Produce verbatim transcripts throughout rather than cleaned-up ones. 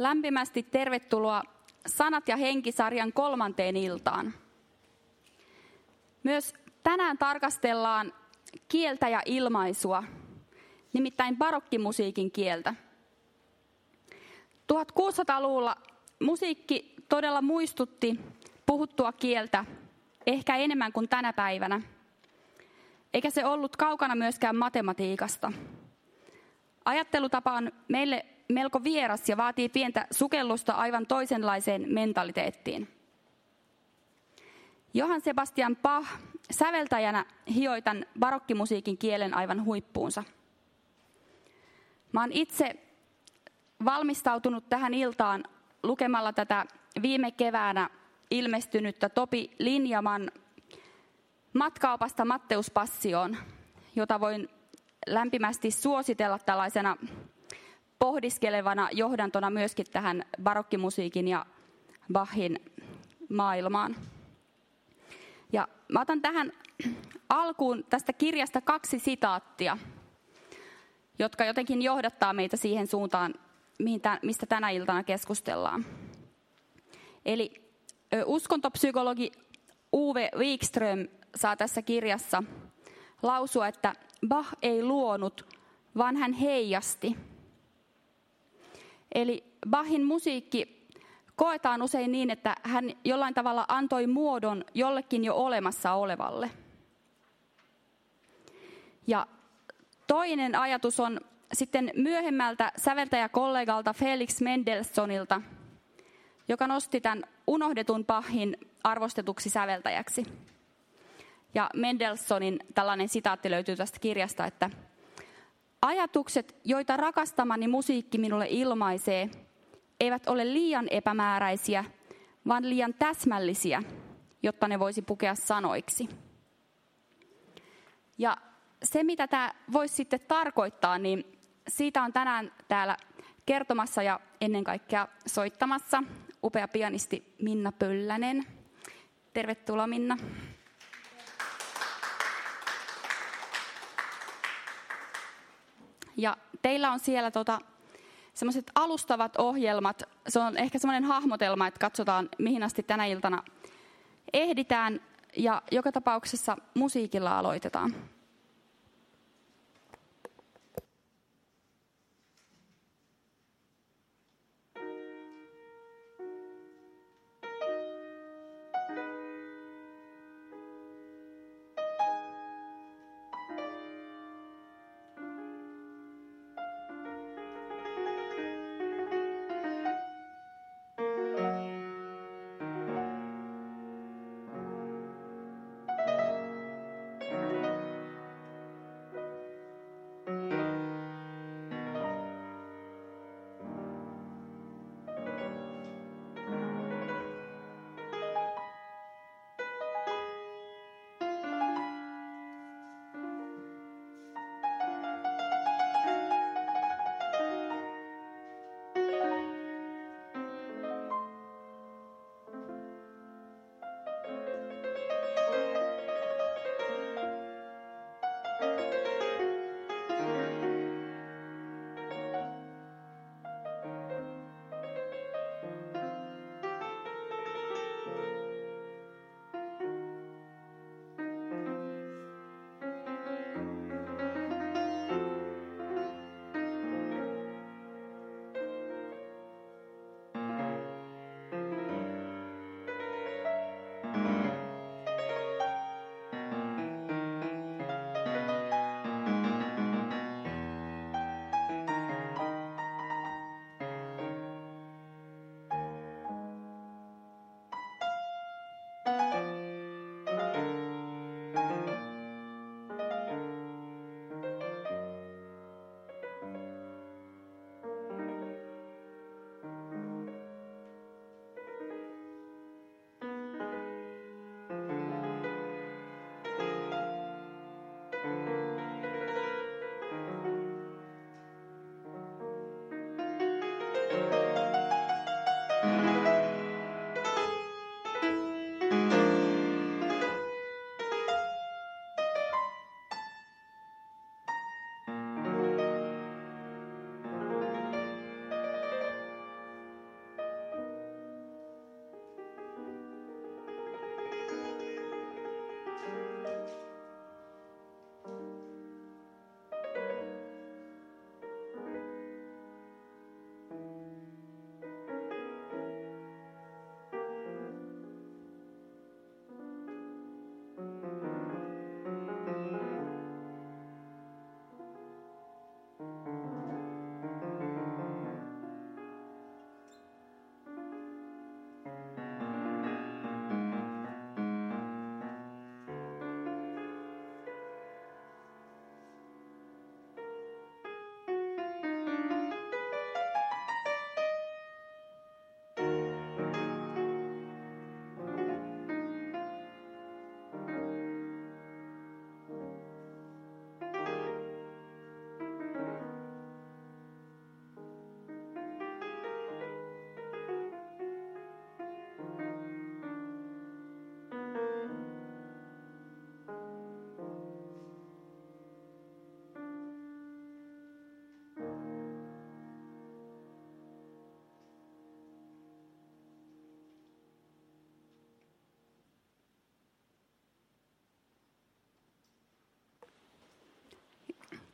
Lämpimästi tervetuloa Sanat ja henkisarjan kolmanteen iltaan. Myös tänään tarkastellaan kieltä ja ilmaisua, nimittäin barokkimusiikin kieltä. kuusitoistasataa-luvulla musiikki todella muistutti puhuttua kieltä, ehkä enemmän kuin tänä päivänä. Eikä se ollut kaukana myöskään matematiikasta. Ajattelutapa on meille melko vieras ja vaatii pientä sukellusta aivan toisenlaiseen mentaliteettiin. Johann Sebastian Bach säveltäjänä hioi tämän barokkimusiikin kielen aivan huippuunsa. Mä oon itse valmistautunut tähän iltaan lukemalla tätä viime keväänä ilmestynyttä Topi Linjaman matkaopasta Matteuspassioon, jota voin lämpimästi suositella tällaisena pohdiskelevana johdantona myöskin tähän barokkimusiikin ja Bachin maailmaan. Ja mä otan tähän alkuun tästä kirjasta kaksi sitaattia, jotka jotenkin johdattaa meitä siihen suuntaan, mistä tänä iltana keskustellaan. Eli uskontopsykologi Owe Wikström saa tässä kirjassa lausua, että Bach ei luonut, vaan hän heijasti. Eli Bachin musiikki koetaan usein niin, että hän jollain tavalla antoi muodon jollekin jo olemassa olevalle. Ja toinen ajatus on sitten myöhemmältä säveltäjäkollegalta Felix Mendelssohnilta, joka nosti tämän unohdetun Bachin arvostetuksi säveltäjäksi. Ja Mendelssohnin tällainen sitaatti löytyy tästä kirjasta, että ajatukset, joita rakastamani musiikki minulle ilmaisee, eivät ole liian epämääräisiä, vaan liian täsmällisiä, jotta ne voisi pukea sanoiksi. Ja se, mitä tämä voisi sitten tarkoittaa, niin siitä on tänään täällä kertomassa ja ennen kaikkea soittamassa upea pianisti Minna Pöllänen. Tervetuloa, Minna. Ja teillä on siellä tota, semmoiset alustavat ohjelmat. Se on ehkä semmoinen hahmotelma, että katsotaan mihin asti tänä iltana ehditään. Ja joka tapauksessa musiikilla aloitetaan.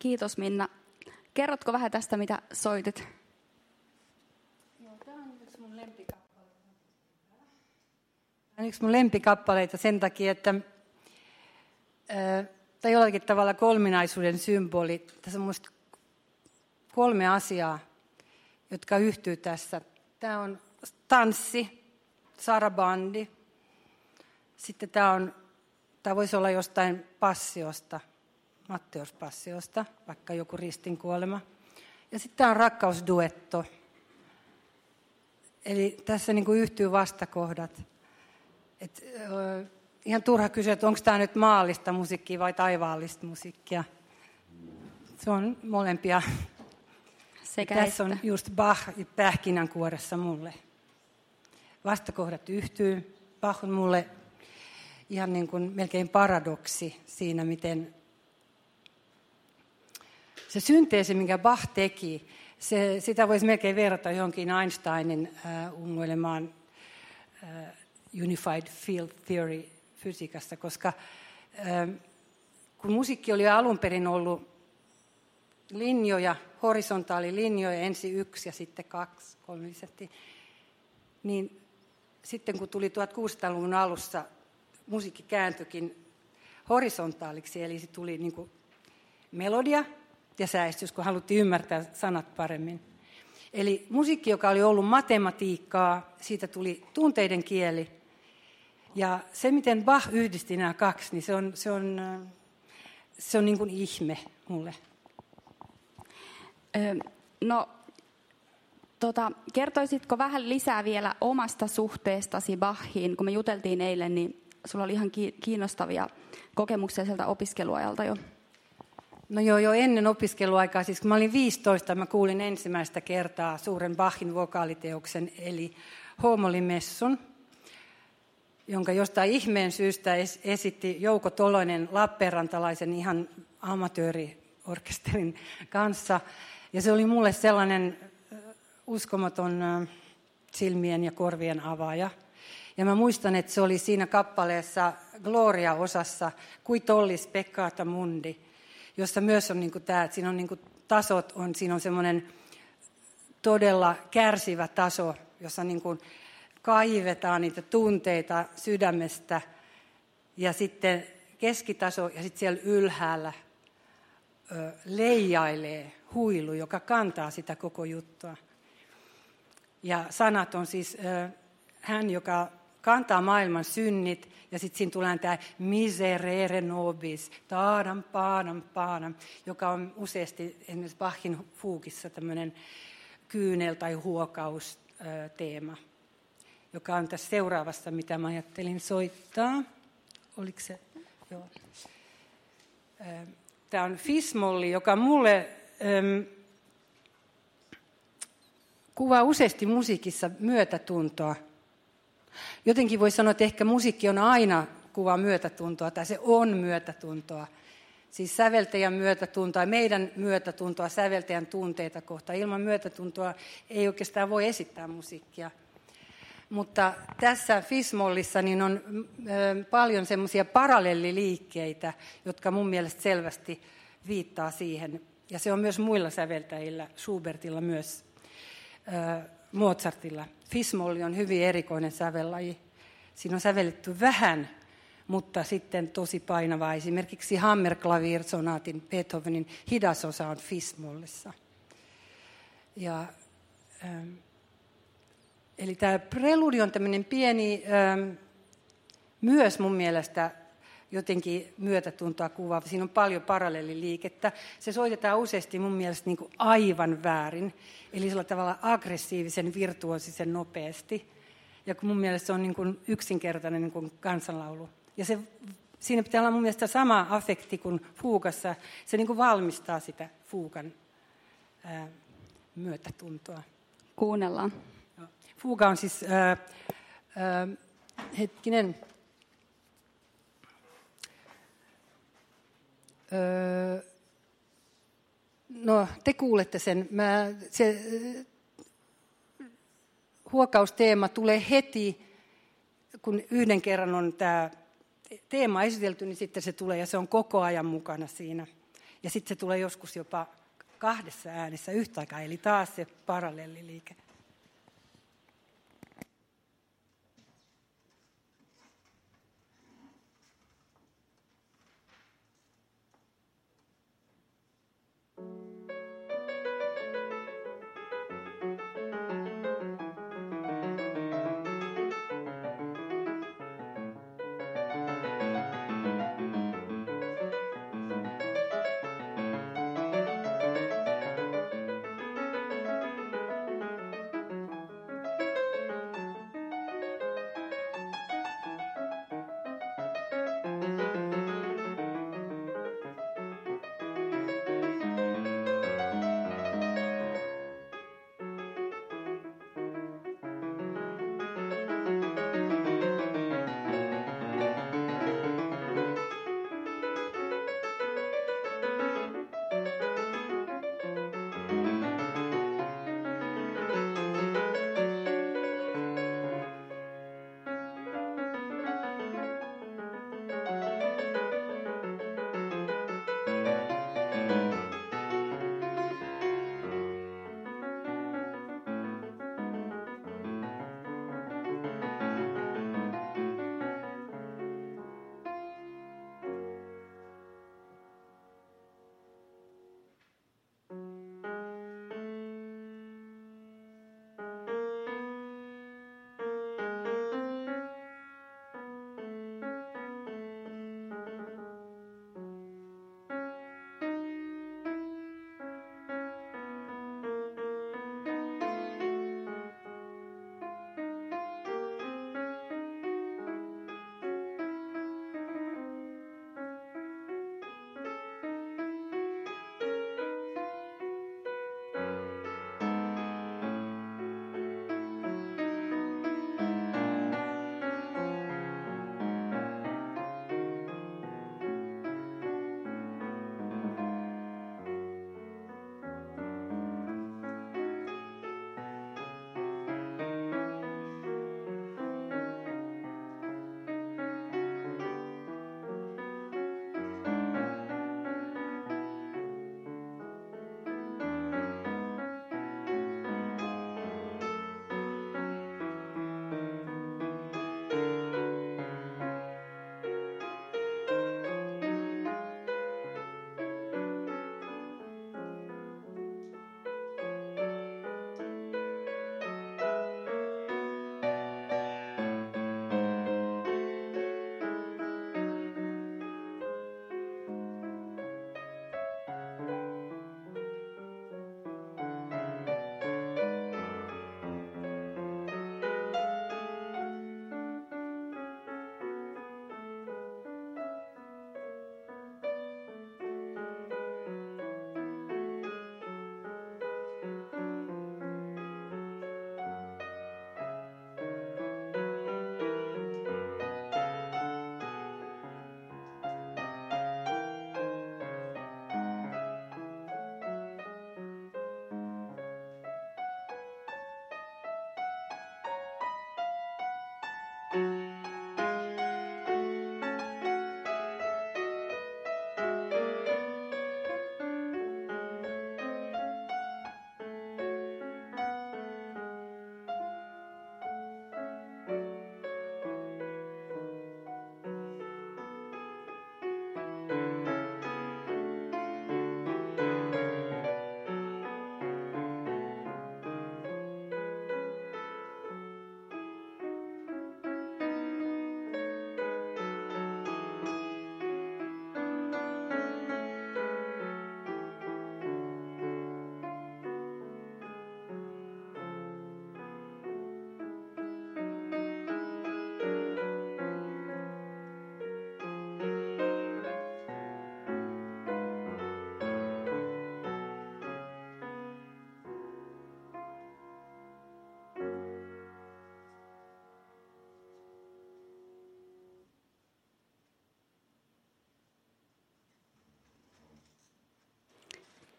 Kiitos Minna. Kerrotko vähän tästä, mitä soitit? Joo, tämä on yksi mun lempikappaleita. Tämä on yksi mun lempikappaleita sen takia, että tämä jollakin tavalla kolminaisuuden symboli. Tässä on minusta kolme asiaa, jotka yhtyy tässä. Tämä on tanssi, sarabandi. Sitten tämä on, tämä voisi olla jostain passiosta, Matteuspassiosta, vaikka joku ristin kuolema. Ja sitten tämä on rakkausduetto. Eli tässä niin kuin yhtyy vastakohdat. Et, ö, ihan turha kysyä, että onko tämä nyt maallista musiikkia vai taivaallista musiikkia. Se on molempia. Tässä on just Bach pähkinänkuoressa mulle. Vastakohdat yhtyy. Bach on mulle ihan niin kuin melkein paradoksi siinä, miten se synteesi, minkä Bach teki, se, sitä voisi melkein verrata johonkin Einsteinin äh, ungoilemaan äh, Unified Field Theory fysiikassa, koska äh, kun musiikki oli alun perin ollut linjoja, horisontaalilinjoja, ensi yksi ja sitten kaksi, kolme lisättiin, niin sitten kun tuli tuhatkuudensadanluvun alussa, musiikki kääntyikin horisontaaliksi, eli se tuli niin kuin melodia ja säistys, kun haluttiin ymmärtää sanat paremmin. Eli musiikki, joka oli ollut matematiikkaa, siitä tuli tunteiden kieli. Ja se, miten Bach yhdisti nämä kaksi, niin se on, se on, se on niin kuin ihme mulle. No, tota, kertoisitko vähän lisää vielä omasta suhteestasi Bachiin? Kun me juteltiin eilen, niin sulla oli ihan kiinnostavia kokemuksia sieltä opiskeluajalta jo. No joo, jo ennen opiskeluaikaa, siis kun mä olin viisitoista, mä kuulin ensimmäistä kertaa suuren Bachin vokaaliteoksen, eli Homolimessun, jonka jostain ihmeen syystä esitti Jouko Tolonen lappeenrantalaisen ihan amatööriorkesterin kanssa. Ja se oli mulle sellainen uskomaton silmien ja korvien avaaja. Ja mä muistan, että se oli siinä kappaleessa Gloria-osassa, Cui tollis peccata mundi, jossa myös on niin kuin tämä, että siinä on niin kuin tasot, on, siinä on semmoinen todella kärsivä taso, jossa niin kuin kaivetaan niitä tunteita sydämestä, ja sitten keskitaso, ja sitten siellä ylhäällä ö, leijailee huilu, joka kantaa sitä koko juttua. Ja sanat on siis ö, hän, joka kantaa maailman synnit, ja sitten siinä tulee tämä miserere nobis, taadam, paadam, paadam, joka on useasti esimerkiksi Bachin fuugissa tämmöinen kyynel- tai huokausteema, joka on tässä seuraavassa, mitä mä ajattelin soittaa. Oliko se? Joo. Tämä on Fismolli, joka mulle äm, kuvaa useasti musiikissa myötätuntoa. Jotenkin voi sanoa, että ehkä musiikki on aina kuva myötätuntoa, tai se on myötätuntoa. Siis säveltäjän myötätuntoa, meidän myötätuntoa, säveltäjän tunteita kohtaan. Ilman myötätuntoa ei oikeastaan voi esittää musiikkia. Mutta tässä Fismollissa niin on paljon semmoisia parallelliliikkeitä, jotka mun mielestä selvästi viittaa siihen. Ja se on myös muilla säveltäjillä, Schubertilla myös, Mozartilla. Fismolli on hyvin erikoinen sävellaji. Siinä on sävelletty vähän, mutta sitten tosi painavaa. Esimerkiksi Hammerklavier-sonaatin Beethovenin hidasosa on Fismollissa. Ja, ähm, eli tämä preludi on tämmöinen pieni, ähm, myös mun mielestä jotenkin myötätuntoa kuvaava. Siinä on paljon paralleliliikettä. Se soitetaan useasti mun mielestä niin kuin aivan väärin. Eli sillä tavalla aggressiivisen, virtuosisen, nopeasti. Ja kun mun mielestä se on niin kuin yksinkertainen niin kuin kansanlaulu. Ja se, siinä pitää olla mun mielestä sama affekti kuin fuugassa. Se niin kuin valmistaa sitä fuugan ää, myötätuntoa. Kuunnellaan. Fuuga on siis, ää, ää, hetkinen... No, te kuulette sen. Mä, se huokausteema tulee heti, kun yhden kerran on tämä teema esitelty, niin sitten se tulee ja se on koko ajan mukana siinä. Ja sitten se tulee joskus jopa kahdessa äänessä yhtä aikaa, eli taas se paralleliliike.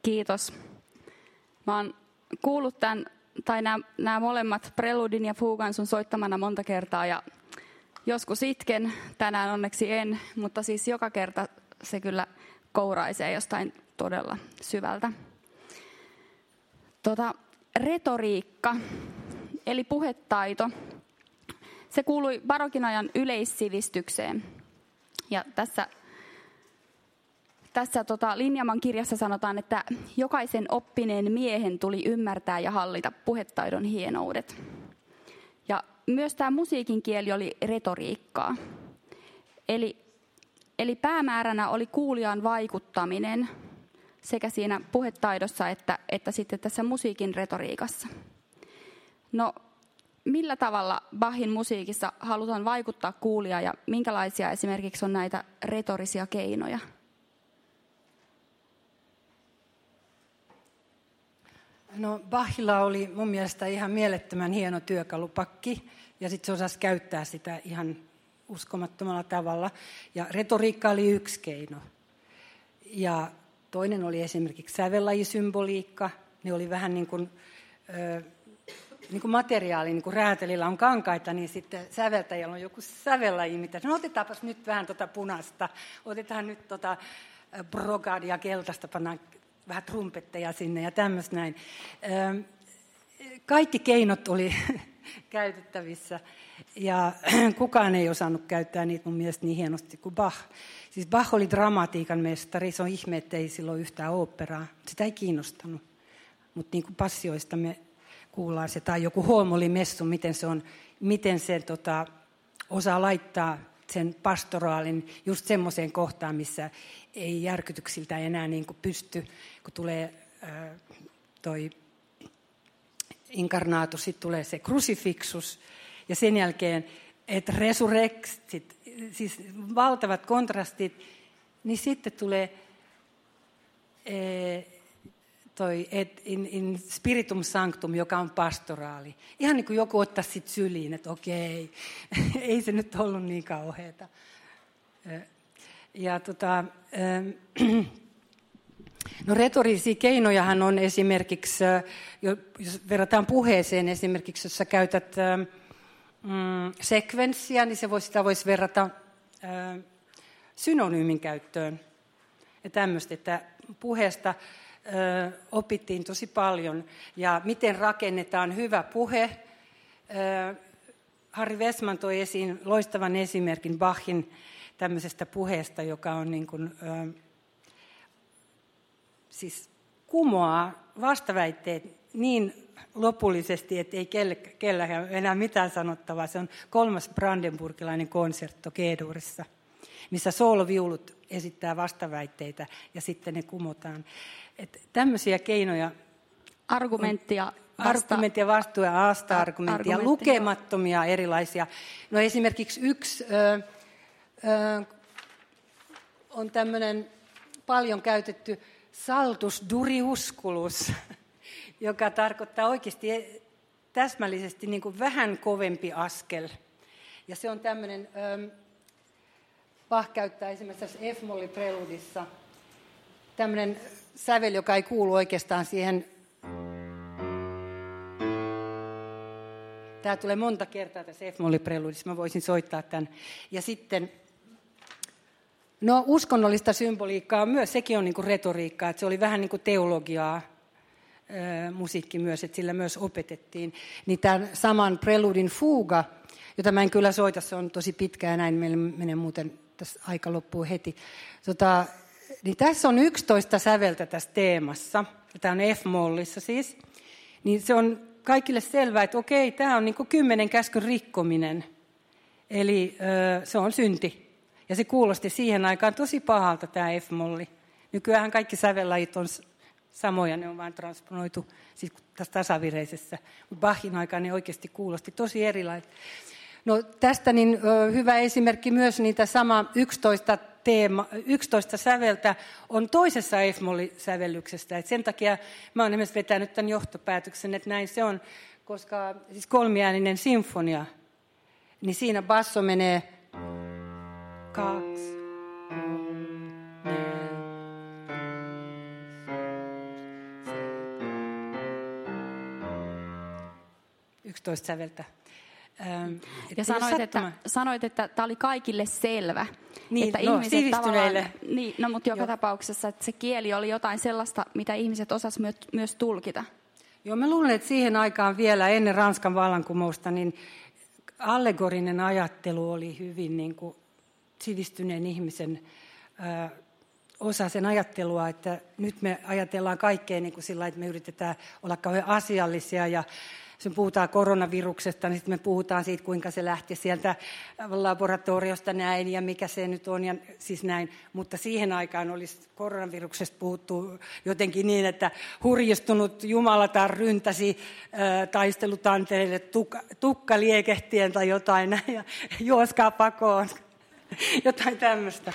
Kiitos. Mä oon kuullut tämän, tai nämä, nämä molemmat preludin ja fuugan sun soittamana monta kertaa ja joskus itken, tänään onneksi en, mutta siis joka kerta se kyllä kouraisee jostain todella syvältä. Tota, retoriikka, eli puhetaito, se kuului barokin ajan yleissivistykseen. Ja tässä tässä tota, Linjaman kirjassa sanotaan, että jokaisen oppineen miehen tuli ymmärtää ja hallita puhetaidon hienoudet. Ja myös tämä musiikin kieli oli retoriikkaa. Eli, eli päämääränä oli kuulijan vaikuttaminen sekä siinä puhetaidossa että, että sitten tässä musiikin retoriikassa. No, millä tavalla Bachin musiikissa halutaan vaikuttaa kuulijaa ja minkälaisia esimerkiksi on näitä retorisia keinoja? No, Bachilla oli mun mielestä ihan mielettömän hieno työkalupakki ja sitten se osasi käyttää sitä ihan uskomattomalla tavalla. Ja retoriikka oli yksi keino. Ja toinen oli esimerkiksi sävellajisymboliikka. Ne oli vähän niin kuin, äh, niin kuin materiaali, niin kuin räätelillä on kankaita, niin sitten säveltäjällä on joku sävellaji. Mitä, no otetaanpas nyt vähän tuota punaista, otetaan nyt tuota brokadia keltaista, pannaan vähän trumpetteja sinne ja tämmöistä näin. Kaikki keinot oli käytettävissä ja kukaan ei osannut käyttää niitä mun mielestä niin hienosti kuin Bach. Siis Bach oli dramatiikan mestari, se on ihme, että ei silloin yhtään oopperaa. Sitä ei kiinnostanut, mutta niin kuin passioista me kuullaan se, tai joku Homolimessu, miten se, on, miten se tota, osaa laittaa sen pastoraalin just semmoiseen kohtaan, missä ei järkytyksiltä enää niin kuin pysty, kun tulee äh, toi inkarnaatus, sitten tulee se krusifiksus ja sen jälkeen, että resurrektit, siis valtavat kontrastit, niin sitten tulee äh, toi et in, in spiritum sanctum, joka on pastoraali. Ihan niin kuin joku ottaisi sit syliin, että okei, ei se nyt ollut niin kauheata. Ja tota, no retorisia keinojahan on esimerkiksi, jos verrataan puheeseen esimerkiksi, jos sä käytät mm, sekvenssiä, niin se vois, sitä voisi verrata mm, synonyymin käyttöön. Ja tämmöistä, että puheesta Ö, opittiin tosi paljon ja miten rakennetaan hyvä puhe. Ö, Harri Westman toi esiin loistavan esimerkin Bachin tämmöisestä puheesta, joka on niin kuin, ö, siis kumoaa vastaväitteet niin lopullisesti, että ei kelläkään enää mitään sanottavaa. Se on kolmas brandenburgilainen konsertto G-duurissa, missä sooloviulut esittää vastaväitteitä ja sitten ne kumotaan. Että tämmöisiä keinoja. Argumenttia. Argumenttia vastuu ja asta-argumenttia. Lukemattomia erilaisia. No esimerkiksi yksi ö, ö, on tämmöinen paljon käytetty saltus duriusculus, joka tarkoittaa oikeasti täsmällisesti niin kuin vähän kovempi askel. Ja se on tämmöinen, ö, Bach käyttää esimerkiksi F-mollin preludissa tämmöinen sävel, joka ei kuulu oikeastaan siihen. Tämä tulee monta kertaa tässä F-mollin preludissa. Mä voisin soittaa tämän. Ja sitten, no uskonnollista symboliikkaa myös, sekin on niin kuin retoriikkaa. Että se oli vähän niin kuin teologiaa, äh, musiikki myös, että sillä myös opetettiin. Niin tämän saman preludin fuga, jota mä en kyllä soita, se on tosi pitkä ja näin meillä menee muuten tässä aika loppuu heti. Tota, niin tässä on yksitoista säveltä tässä teemassa, tämä on F-mollissa siis, niin se on kaikille selvää, että okei, tämä on niin kuin kymmenen käskyn rikkominen, eli ö, se on synti. Ja se kuulosti siihen aikaan tosi pahalta tämä F-molli. Nykyäänhän kaikki sävellajit on samoja, ne on vain transponoitu siis tässä tasavireisessä, mutta Bachin aikaan ne oikeasti kuulosti tosi erilaiset. No tästä niin ö, hyvä esimerkki myös niitä sama yksitoista Teema, yksitoista säveltä on toisessa F-mollisävellyksestä. Sen takia mä olen esimerkiksi vetänyt tämän johtopäätöksen, että näin se on, koska siis kolmiääninen sinfonia, niin siinä basso menee kaksi, yksitoista säveltä. Ähm, ja sanoit että, sanoit, että tämä oli kaikille selvä. Niin, että no, ihmiset sivistyneille. Niin, no, mutta joka Joo. tapauksessa että se kieli oli jotain sellaista, mitä ihmiset osasivat myö, myös tulkita. Joo, mä luulen, että siihen aikaan vielä ennen Ranskan vallankumousta, niin allegorinen ajattelu oli hyvin niin kuin sivistyneen ihmisen äh, osa sen ajattelua, että nyt me ajatellaan kaikkea niin kuin sillä, että me yritetään olla kauhean asiallisia ja jos me puhutaan koronaviruksesta, niin sitten me puhutaan siitä, kuinka se lähti sieltä laboratoriosta näin ja mikä se nyt on ja siis näin. Mutta siihen aikaan olisi koronaviruksesta puhuttu jotenkin niin, että hurjistunut jumalatar ryntäsi äh, taistelutantereille tukka, tukka liekehtien tai jotain ja juoskaa pakoon, jotain tämmöistä.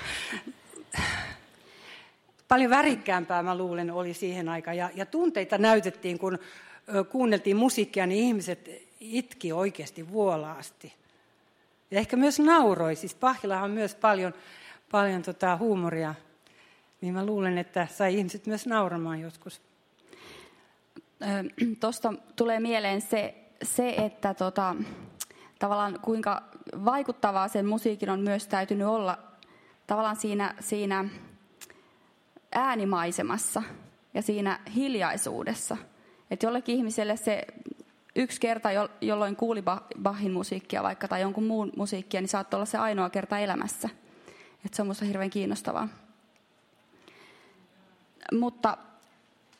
Paljon värikkäämpää mä luulen oli siihen aikaan ja, ja tunteita näytettiin, kun kuunneltiin musiikkia, niin ihmiset itki oikeasti vuolaasti. Ja ehkä myös nauroi. Siis Bachillahan on myös paljon, paljon tota huumoria. Niin mä luulen, että sai ihmiset myös nauramaan joskus. Tuosta tulee mieleen se, se että tota, tavallaan kuinka vaikuttavaa sen musiikin on myös täytynyt olla tavallaan siinä, siinä äänimaisemassa ja siinä hiljaisuudessa. Että jollekin ihmiselle se yksi kerta, jolloin kuuli Bachin musiikkia vaikka tai jonkun muun musiikkia, niin saattoi olla se ainoa kerta elämässä. Että se on musta hirveän kiinnostavaa. Mutta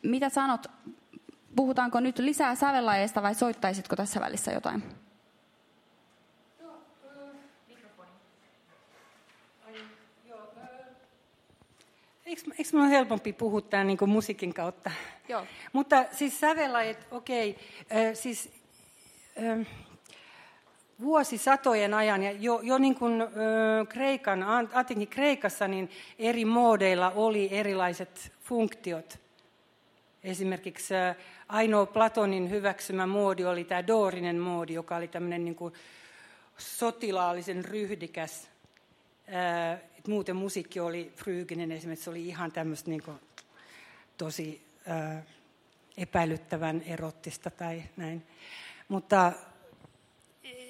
mitä sanot, puhutaanko nyt lisää sävellajeista vai soittaisitko tässä välissä jotain? Eikö minun ole helpompi puhua tämän niin kuin musiikin kautta? Joo. Mutta siis sävelajat, okei, äh, siis äh, vuosisatojen ajan, ja jo, jo niin kuin äh, Kreikan, atinkin Kreikassa, niin eri moodeilla oli erilaiset funktiot. Esimerkiksi äh, ainoa Platonin hyväksymä moodi oli tämä doorinen moodi, joka oli tämmöinen niin kuin sotilaallisen ryhdikäs. Äh, Muuten musiikki oli fryyginen, esimerkiksi se oli ihan tämmöistä niin kuin, tosi ää, epäilyttävän erottista tai näin. Mutta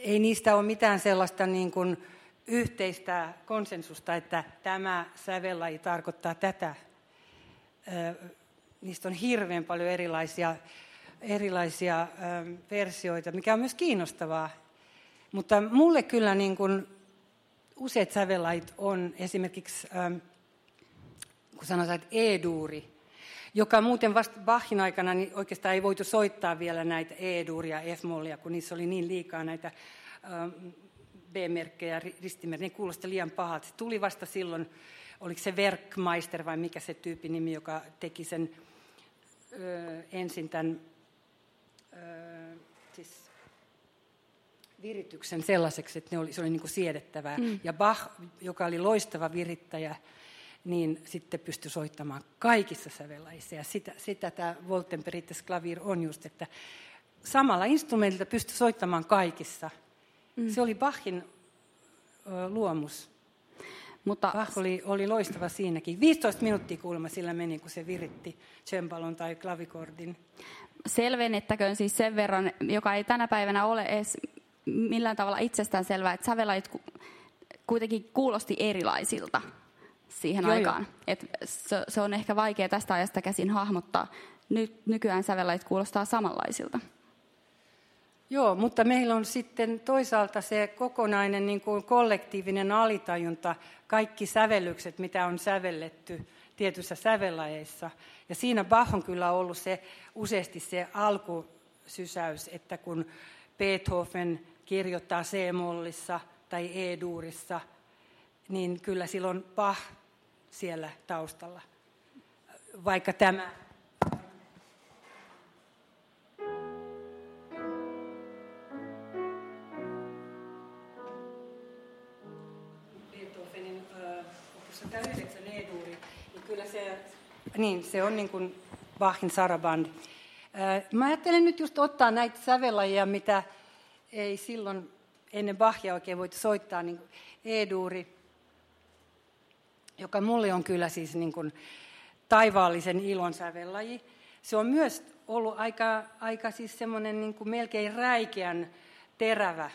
ei niistä ole mitään sellaista niin kuin, yhteistä konsensusta, että tämä sävellaji tarkoittaa tätä. Ää, niistä on hirveän paljon erilaisia, erilaisia ää, versioita, mikä on myös kiinnostavaa. Mutta mulle kyllä niin kuin, useat sävelait on esimerkiksi, ähm, kun sanotaan, että E-duuri, joka muuten vasta Bachin aikana niin oikeastaan ei voitu soittaa vielä näitä E-duuria ja F-mollia, kun niissä oli niin liikaa näitä ähm, B-merkkejä ja ristimerkkejä. Ne kuulosti liian pahalta. Se tuli vasta silloin, oliko se Werkmeister vai mikä se tyypin nimi, joka teki sen äh, ensin tämän äh, siis virityksen sellaiseksi, että ne oli, se oli niin kuin siedettävää. Mm. Ja Bach, joka oli loistava virittäjä, niin sitten pystyi soittamaan kaikissa sävelaissa. Ja sitä, sitä tämä Wohltemperiertes Klavier on just, että samalla instrumentilla pystyi soittamaan kaikissa. Mm. Se oli Bachin ö, luomus. Mutta Bach oli, oli loistava siinäkin. viisitoista minuuttia kuulemma sillä meni, kun se viritti tsembalon tai klavikordin. Selvennettäköön siis sen verran, joka ei tänä päivänä ole edes millään tavalla itsestään selvää, että sävelajit kuitenkin kuulosti erilaisilta siihen joo, aikaan. Jo. Et se, se on ehkä vaikea tästä ajasta käsin hahmottaa. Nyt nykyään sävelajit kuulostaa samanlaisilta. Joo, mutta meillä on sitten toisaalta se kokonainen niin kuin kollektiivinen alitajunta, kaikki sävellykset, mitä on sävelletty tietyissä sävellajeissa. Ja siinä Bach on kyllä ollut se, useasti se alkusysäys, että kun Beethoven kirjoittaa C-mollissa tai E-duurissa, niin kyllä silloin Bach siellä taustalla. Vaikka tämä. Beethovenin yhdeksän E-duuri, niin kyllä se, niin, se on niin kuin Bachin saraband. Mä ajattelen nyt just ottaa näitä sävellajia, mitä ei silloin ennen Bachia oikein voitu soittaa, niin E-duuri, joka mulle on kyllä siis niin kuin taivaallisen ilon sävellaji. Se on myös ollut aika, aika siis semmoinen niin kuin melkein räikeän terävä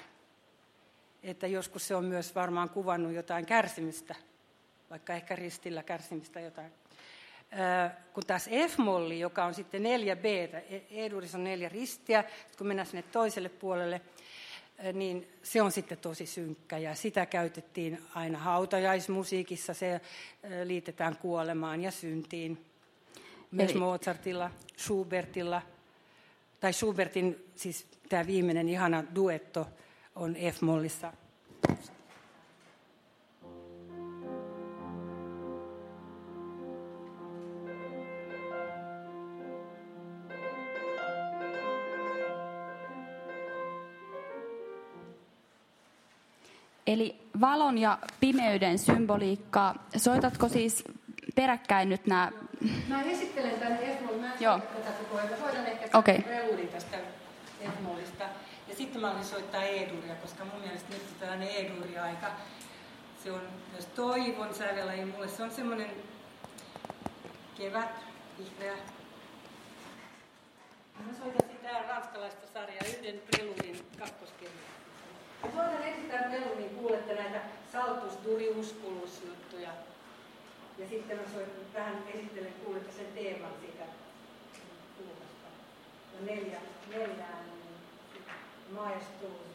että joskus se on myös varmaan kuvannut jotain kärsimystä, vaikka ehkä ristillä kärsimistä jotain. Kun taas F-molli, joka on sitten neljä B, E-duurissa on neljä ristiä, kun mennään sinne toiselle puolelle, niin se on sitten tosi synkkä ja sitä käytettiin aina hautajaismusiikissa, se liitetään kuolemaan ja syntiin. Myös Eli... Mozartilla, Schubertilla, tai Schubertin, siis tämä viimeinen ihana duetto on F-mollissa. Eli valon ja pimeyden symboliikkaa. Soitatko siis peräkkäin nyt nämä? Mä esittelen tämän F-mollin. Mä en tätä koko ajan. Mä hoidan ehkä okay. Preludin tästä F-mollista. Ja sitten mä olin soittaa E-duuria, koska mun mielestä nyt on tällainen E-duuri-aika. Se on myös toivon sävelaji mulle. Se on semmoinen kevät, vihreä. Mä soitan sitä ranskalaista sarjaa yhden preludin kakkoskirjaa. Ja soitan esittää preludin, kuulette näitä saltus-duri-uskulus-juttuja. Ja sitten mä soitan vähän esittelen, kuulette sen teeman siitä kuulosta. Ja neljä, neljään maestuusa.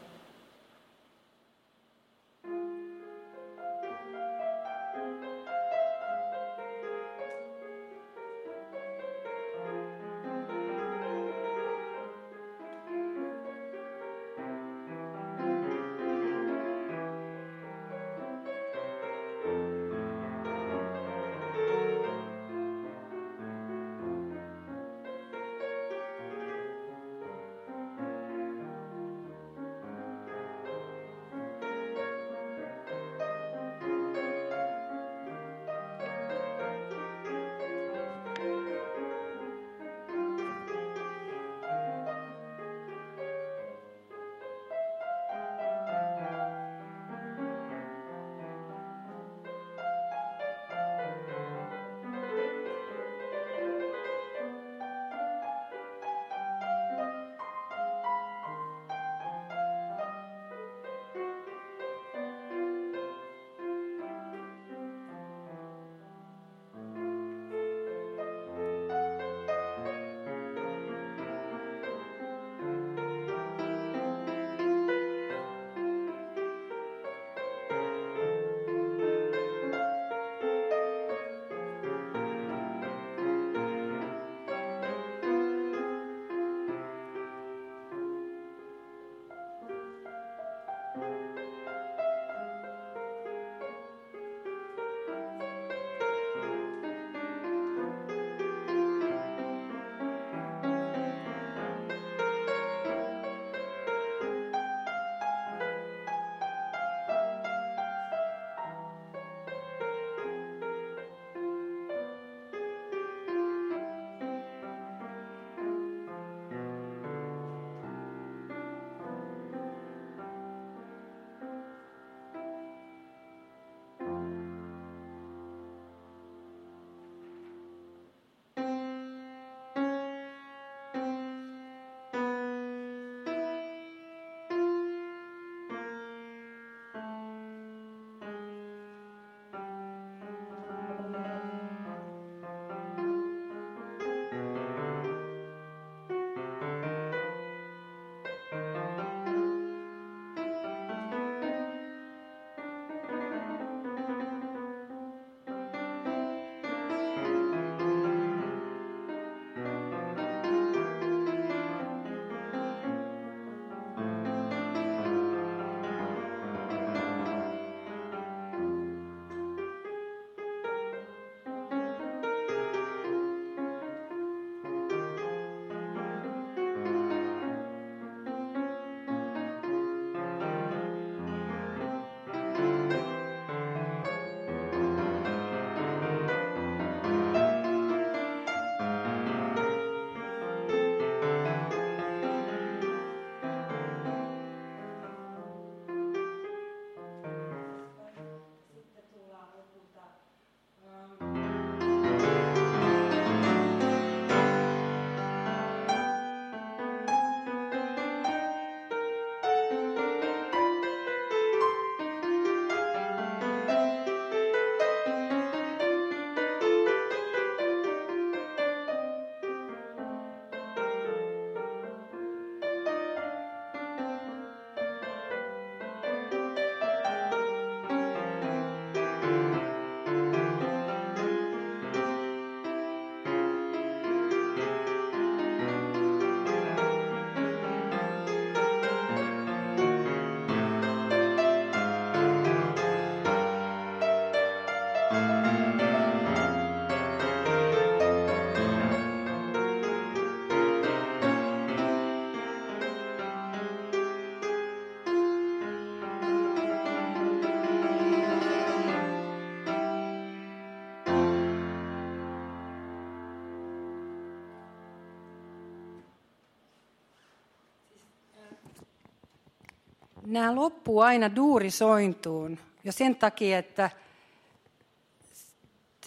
nämä loppuu aina duurisointuun jo sen takia, että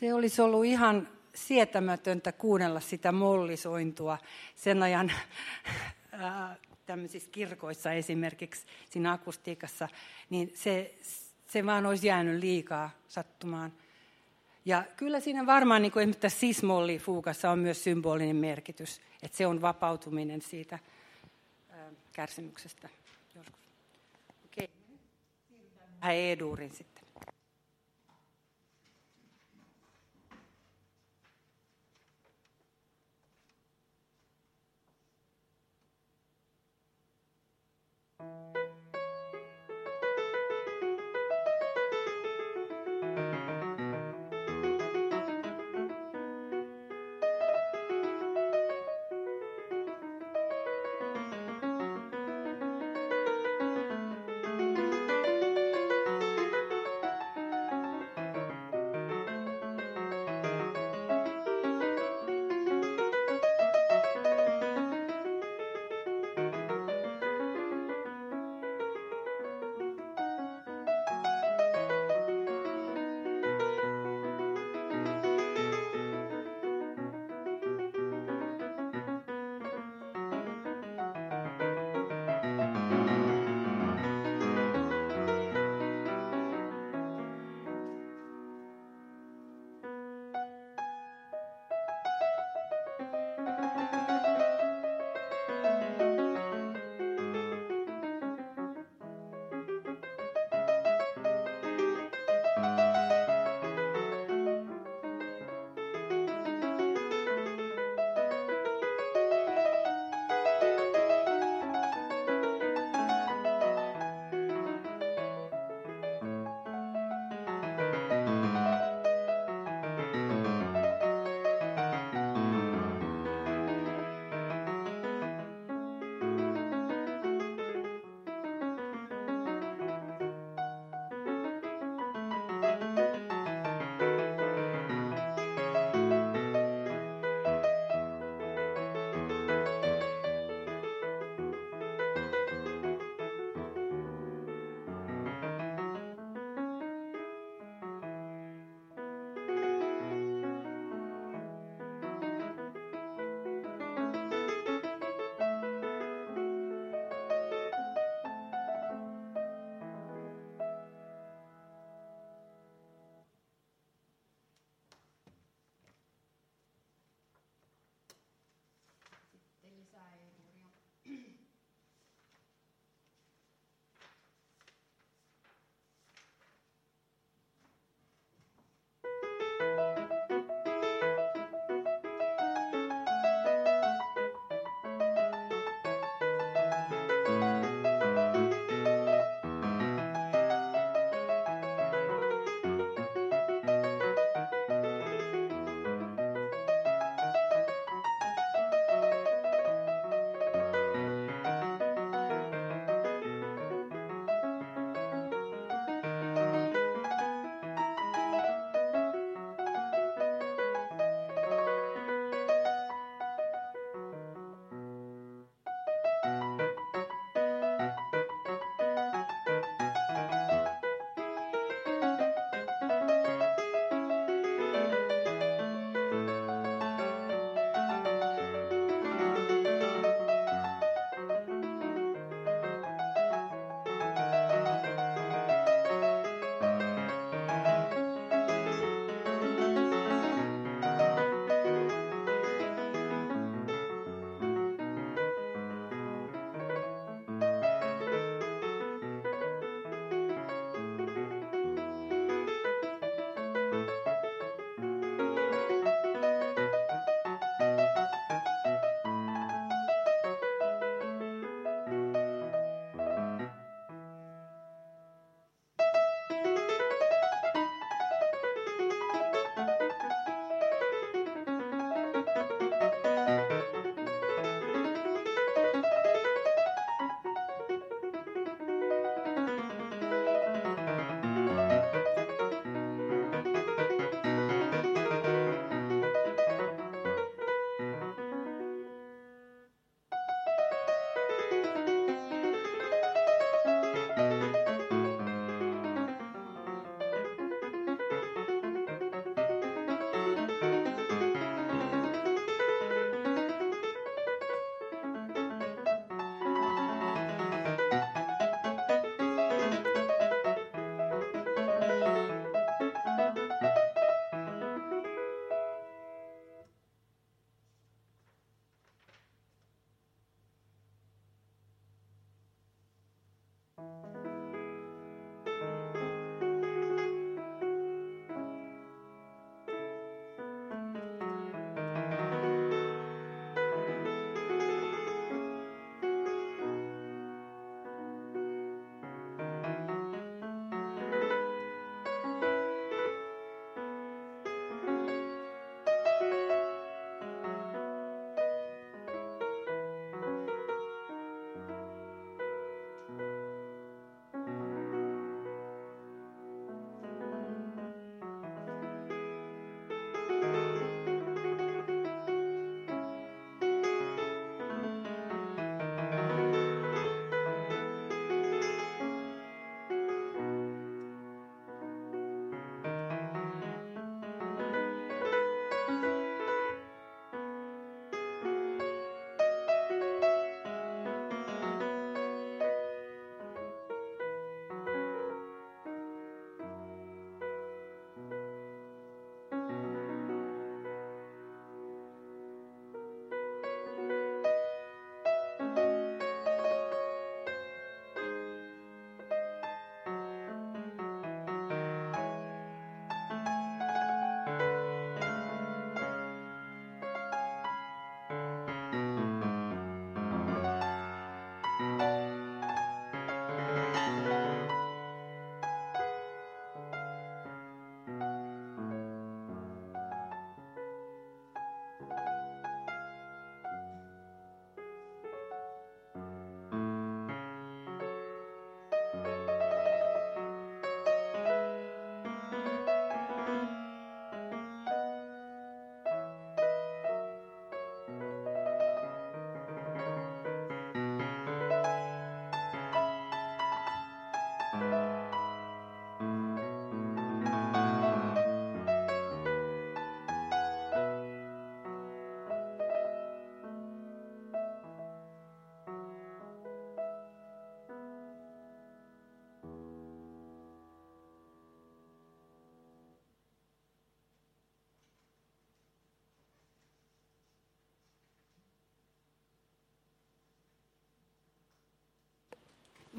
se olisi ollut ihan sietämätöntä kuunnella sitä mollisointua sen ajan äh, tämmöisissä kirkoissa esimerkiksi siinä akustiikassa, niin se, se vaan olisi jäänyt liikaa sattumaan. Ja kyllä siinä varmaan niin kuin esimerkiksi tässä sismollifuukassa on myös symbolinen merkitys, että se on vapautuminen siitä äh, kärsimyksestä joskus. Okei, okay. E-duurin sitten.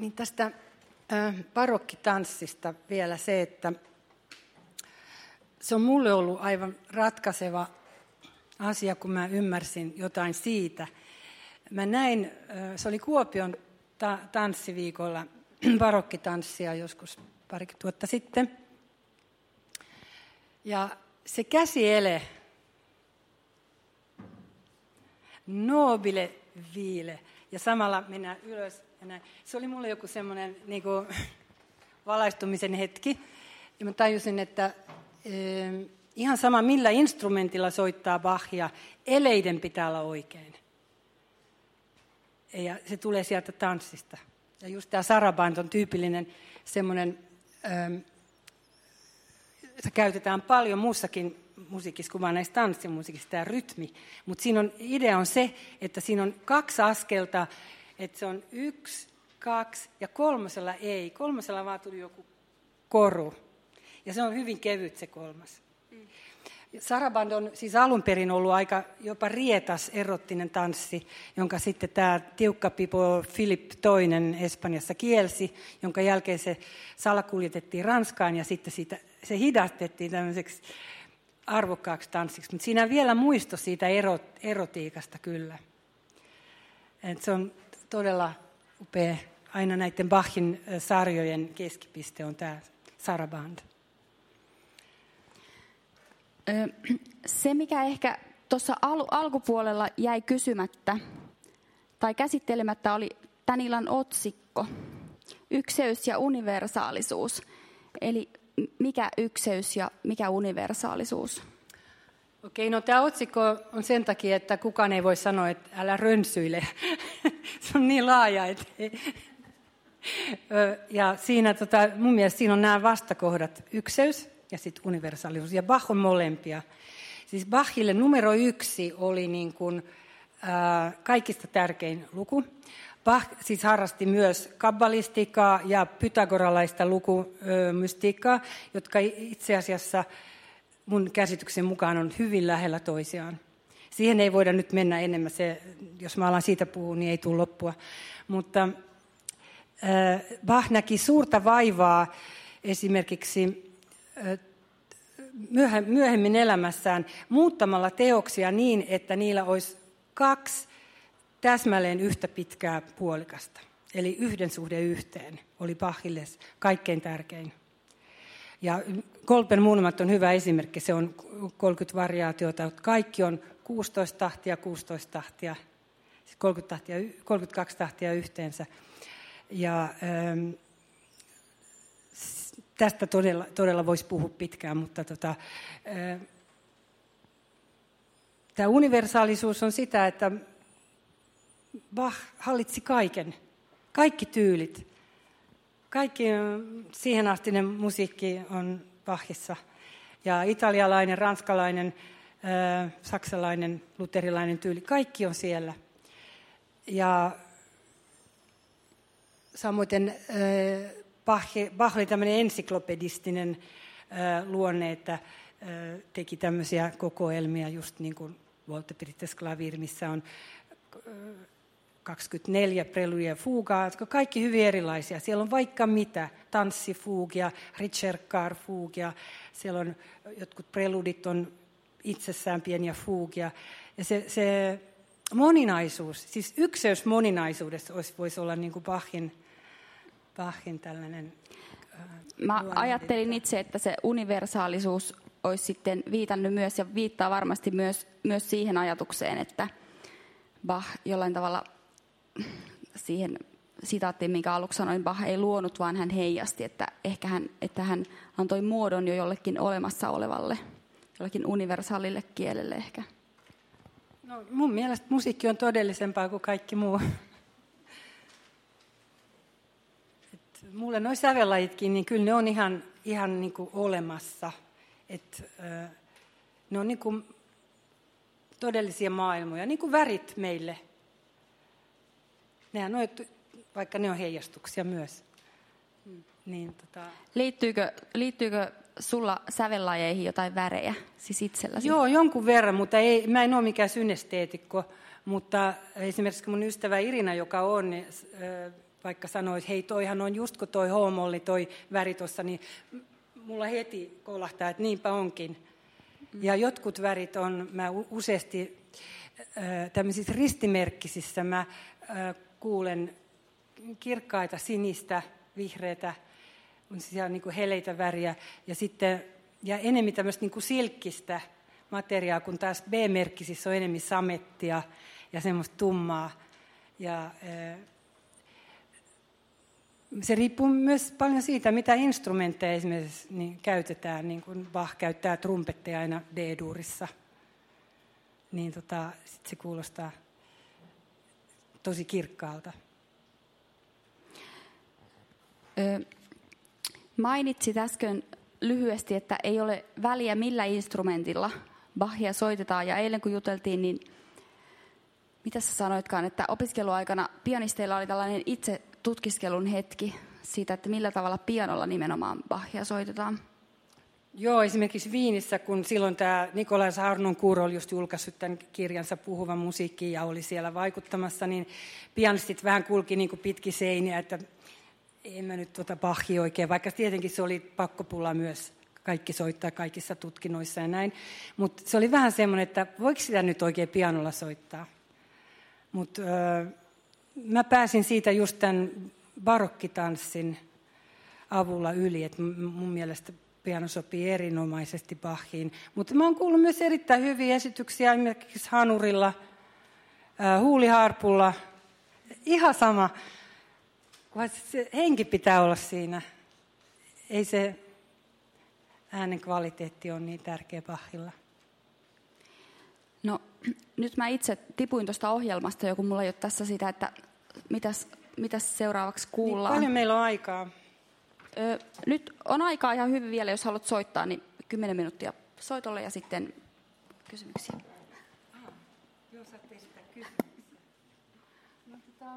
Niin tästä barokkitanssista vielä se, että se on mulle ollut aivan ratkaiseva asia, kun mä ymmärsin jotain siitä. Mä näin, se oli Kuopion ta- tanssiviikolla barokkitanssia joskus pari vuotta sitten. Ja se käsiele, nobile viile, ja samalla mennään ylös ja näin. Se oli mulle joku semmoinen niin kuin valaistumisen hetki. Ja mä tajusin, että ihan sama millä instrumentilla soittaa Bachia, eleiden pitää olla oikein. Ja se tulee sieltä tanssista. Ja just tämä saraband on tyypillinen semmoinen, jota käytetään paljon muussakin musiikissa kuin vain näissä tanssimusiikissa, tämä rytmi. Mutta siinä on, idea on se, että siinä on kaksi askelta, että se on yksi, kaksi ja kolmosella ei. Kolmosella vaan tuli joku koru. Ja se on hyvin kevyt se kolmas. Mm. Saraband on siis alun perin ollut aika jopa rietas erottinen tanssi, jonka sitten tämä tiukka pipo Philip toinen Espanjassa kielsi, jonka jälkeen se salakuljetettiin Ranskaan ja sitten siitä, se hidastettiin tämmöiseksi arvokkaaksi tanssiksi. Mutta siinä on vielä muisto siitä erot, erotiikasta kyllä. Et se on todella upea. Aina näiden Bachin sarjojen keskipiste on tämä saraband. Se, mikä ehkä tuossa al- alkupuolella jäi kysymättä tai käsittelemättä, oli tämän illan otsikko, ykseys ja universaalisuus. Eli mikä ykseys ja mikä universaalisuus? Okei, no tämä otsikko on sen takia, että kukaan ei voi sanoa, että älä rönsyile. Se on niin laaja, että... Ja siinä, tota, mun mielestä siinä on nämä vastakohdat, ykseys ja sitten universaalisuus. Ja Bach on molempia. Siis Bachille numero yksi oli niin kun, ää, kaikista tärkein luku. Bach siis harrasti myös kabbalistiikkaa ja pythagoralaista lukumystiikkaa, jotka itse asiassa mun käsityksen mukaan on hyvin lähellä toisiaan. Siihen ei voida nyt mennä enemmän. Se, jos mä alan siitä puhua, niin ei tule loppua. Mutta ää, Bach näki suurta vaivaa esimerkiksi... myöhemmin elämässään muuttamalla teoksia niin, että niillä olisi kaksi täsmälleen yhtä pitkää puolikasta. Eli yhden suhde yhteen oli Bachille kaikkein tärkein. Ja Goldberg-muunnelmat on hyvä esimerkki. Se on kolmekymmentä variaatiota. Kaikki on kuusitoista tahtia, kuusitoista tahtia, kolmekymmentä tahtia, kolmekymmentäkaksi tahtia yhteensä. Ja... Ähm, Tästä todella, todella voisi puhua pitkään, mutta tota, tämä universaalisuus on sitä, että Bach hallitsi kaiken, kaikki tyylit. Kaikki siihen astinen musiikki on Bachissa. Ja italialainen, ranskalainen, ää, saksalainen, luterilainen tyyli, kaikki on siellä. Ja samoin... Bach oli tämmöinen ensiklopedistinen äh, luonne, että äh, teki tämmöisiä kokoelmia, just niin kuin Wohltemperiertes Klavier, missä on äh, kaksikymmentäneljä preludia ja fuugaa, jotka kaikki hyvin erilaisia. Siellä on vaikka mitä, tanssifuugia, Ricercar-fuugia, siellä on jotkut preludit on itsessään pieniä fuugia. Ja se, se moninaisuus, siis ykseys moninaisuudessa olisi, voisi olla niin kuin Bachin... Bachin tällainen... Äh, Mä ajattelin itse, että se universaalisuus olisi sitten viitannut myös, ja viittaa varmasti myös, myös siihen ajatukseen, että Bach jollain tavalla, siihen sitaattiin, minkä aluksi sanoin, Bach ei luonut, vaan hän heijasti, että ehkä hän, että hän antoi muodon jo jollekin olemassa olevalle, jollekin universaalille kielelle ehkä. No, mun mielestä musiikki on todellisempaa kuin kaikki muu. Mulle nuo sävellajitkin, niin kyllä ne on ihan, ihan niin kuin olemassa. Et, äh, ne on niin kuin todellisia maailmoja, niin kuin värit meille. Nehän on, vaikka ne on heijastuksia myös. Niin, tota... liittyykö, liittyykö sulla sävellajeihin jotain värejä siis itselläsi? Joo, jonkun verran, mutta ei, mä en ole mikään synesteetikko. Mutta esimerkiksi mun ystävä Irina, joka on... Niin, äh, vaikka sanoisi, hei toihan on just kun toi H-molli, toi väri tuossa, niin mulla heti kolahtaa, että niinpä onkin. Mm. Ja jotkut värit on, mä useasti äh, tämmöisissä ristimerkkisissä mä äh, kuulen kirkkaita, sinistä, vihreätä, on siellä niin kuin heleitä väriä ja sitten ja enemmän tämmöistä niin kuin silkkistä materiaa, kun taas B-merkkisissä on enemmän samettia ja semmoista tummaa. Ja, se riippuu myös paljon siitä, mitä instrumentteja esimerkiksi niin käytetään, niin kuin Bach käyttää trumpetteja aina D-duurissa. Niin tota, sit se kuulostaa tosi kirkkaalta. Ö, mainitsit äsken lyhyesti, että ei ole väliä millä instrumentilla Bachia soitetaan. Ja eilen kun juteltiin, niin mitä sä sanoitkaan, että opiskeluaikana pianisteilla oli tällainen itse tutkiskelun hetki siitä, että millä tavalla pianolla nimenomaan Bachia soitetaan. Joo, esimerkiksi Viinissä, kun silloin tämä Nikolaus Harnoncourt oli just julkaissut tämän kirjansa Puhuva musiikki ja oli siellä vaikuttamassa, niin pianistit vähän kulki niin kuin pitkin seiniä, että en mä nyt tuota Bachia oikein, vaikka tietenkin se oli pakkopulla myös. Kaikki soittaa kaikissa tutkinnoissa ja näin. Mutta se oli vähän semmoinen, että voiko sitä nyt oikein pianolla soittaa? Mutta öö, mä pääsin siitä just tämän barokkitanssin avulla yli, että mun mielestä piano sopii erinomaisesti Bachiin. Mutta mä oon kuullut myös erittäin hyviä esityksiä esimerkiksi hanurilla, öö, huuliharpulla, ihan sama. Kunhan se henki pitää olla siinä. Ei se äänen kvaliteetti ole niin tärkeä Bachilla. No nyt mä itse tipuin tuosta ohjelmasta jo, kun mulla ei ole tässä sitä, että mitäs, mitäs seuraavaksi kuullaan. Niin paljon meillä on aikaa. Öö, nyt on aikaa ihan hyvin vielä, jos haluat soittaa, niin kymmenen minuuttia soitolle ja sitten kysymyksiä. Ah, joo, saatte esittää kysymyksiä. No, tota...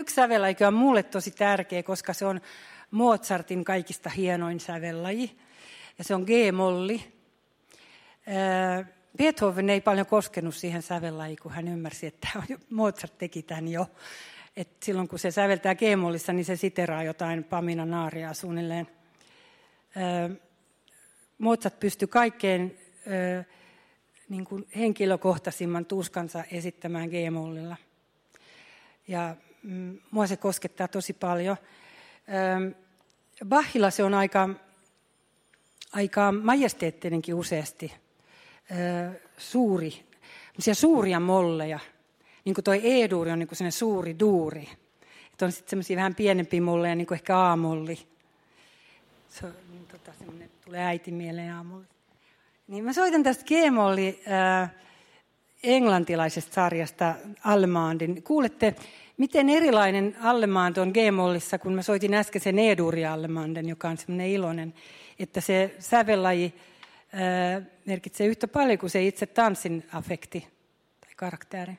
Yksi sävellaji on mulle tosi tärkeä, koska se on Mozartin kaikista hienoin sävellaji. Ja se on G-molli. Beethoven ei paljon koskenut siihen sävellajiin, kun hän ymmärsi, että Mozart teki tämän jo. Et silloin kun se säveltää G-mollissa, niin se siteraa jotain Paminan aariaa suunnilleen. Mozart pystyi kaikkein niin kuin henkilökohtaisimman tuskansa esittämään G-mollilla. Ja mua se koskettaa tosi paljon. Bachilla se on aika, aika majesteettinenkin useasti. Suuri, suuria molleja. Niin kuin toi E-duuri on niin kuin suuri duuri. Et on sitten semmoisia vähän pienempiä molleja, niin kuin ehkä A-molli. Se on, niin tota, semmoinen, tulee äiti mieleen A-molli. Niin mä soitan tästä G-molli englantilaisesta sarjasta Allemandin. Kuulette, miten erilainen Allemand on G-mollissa, kun mä soitin äsken sen E-duuri Allemanden, joka on semmoinen iloinen, että se sävellaji ää, merkitsee yhtä paljon kuin se itse tanssin affekti tai karakteri.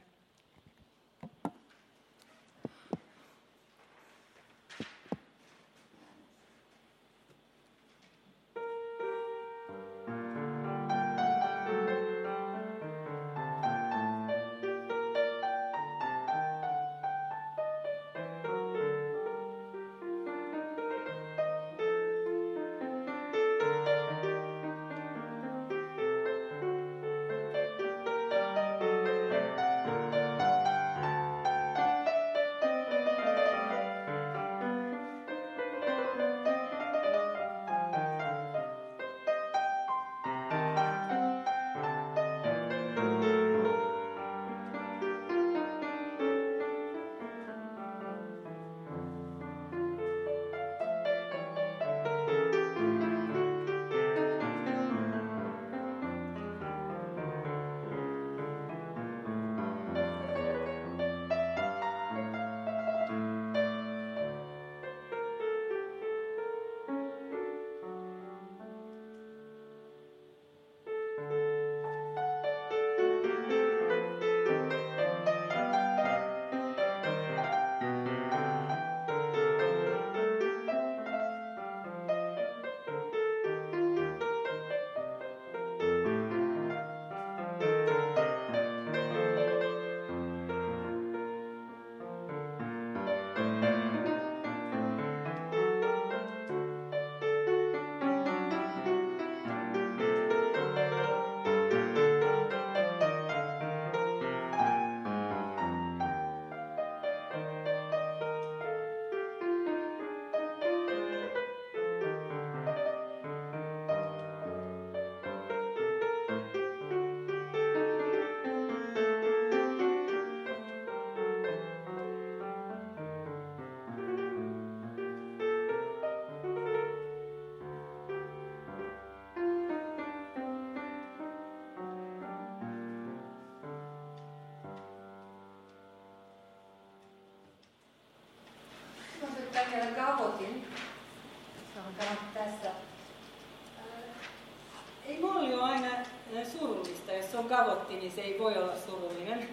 kavotti, niin se ei voi olla surullinen.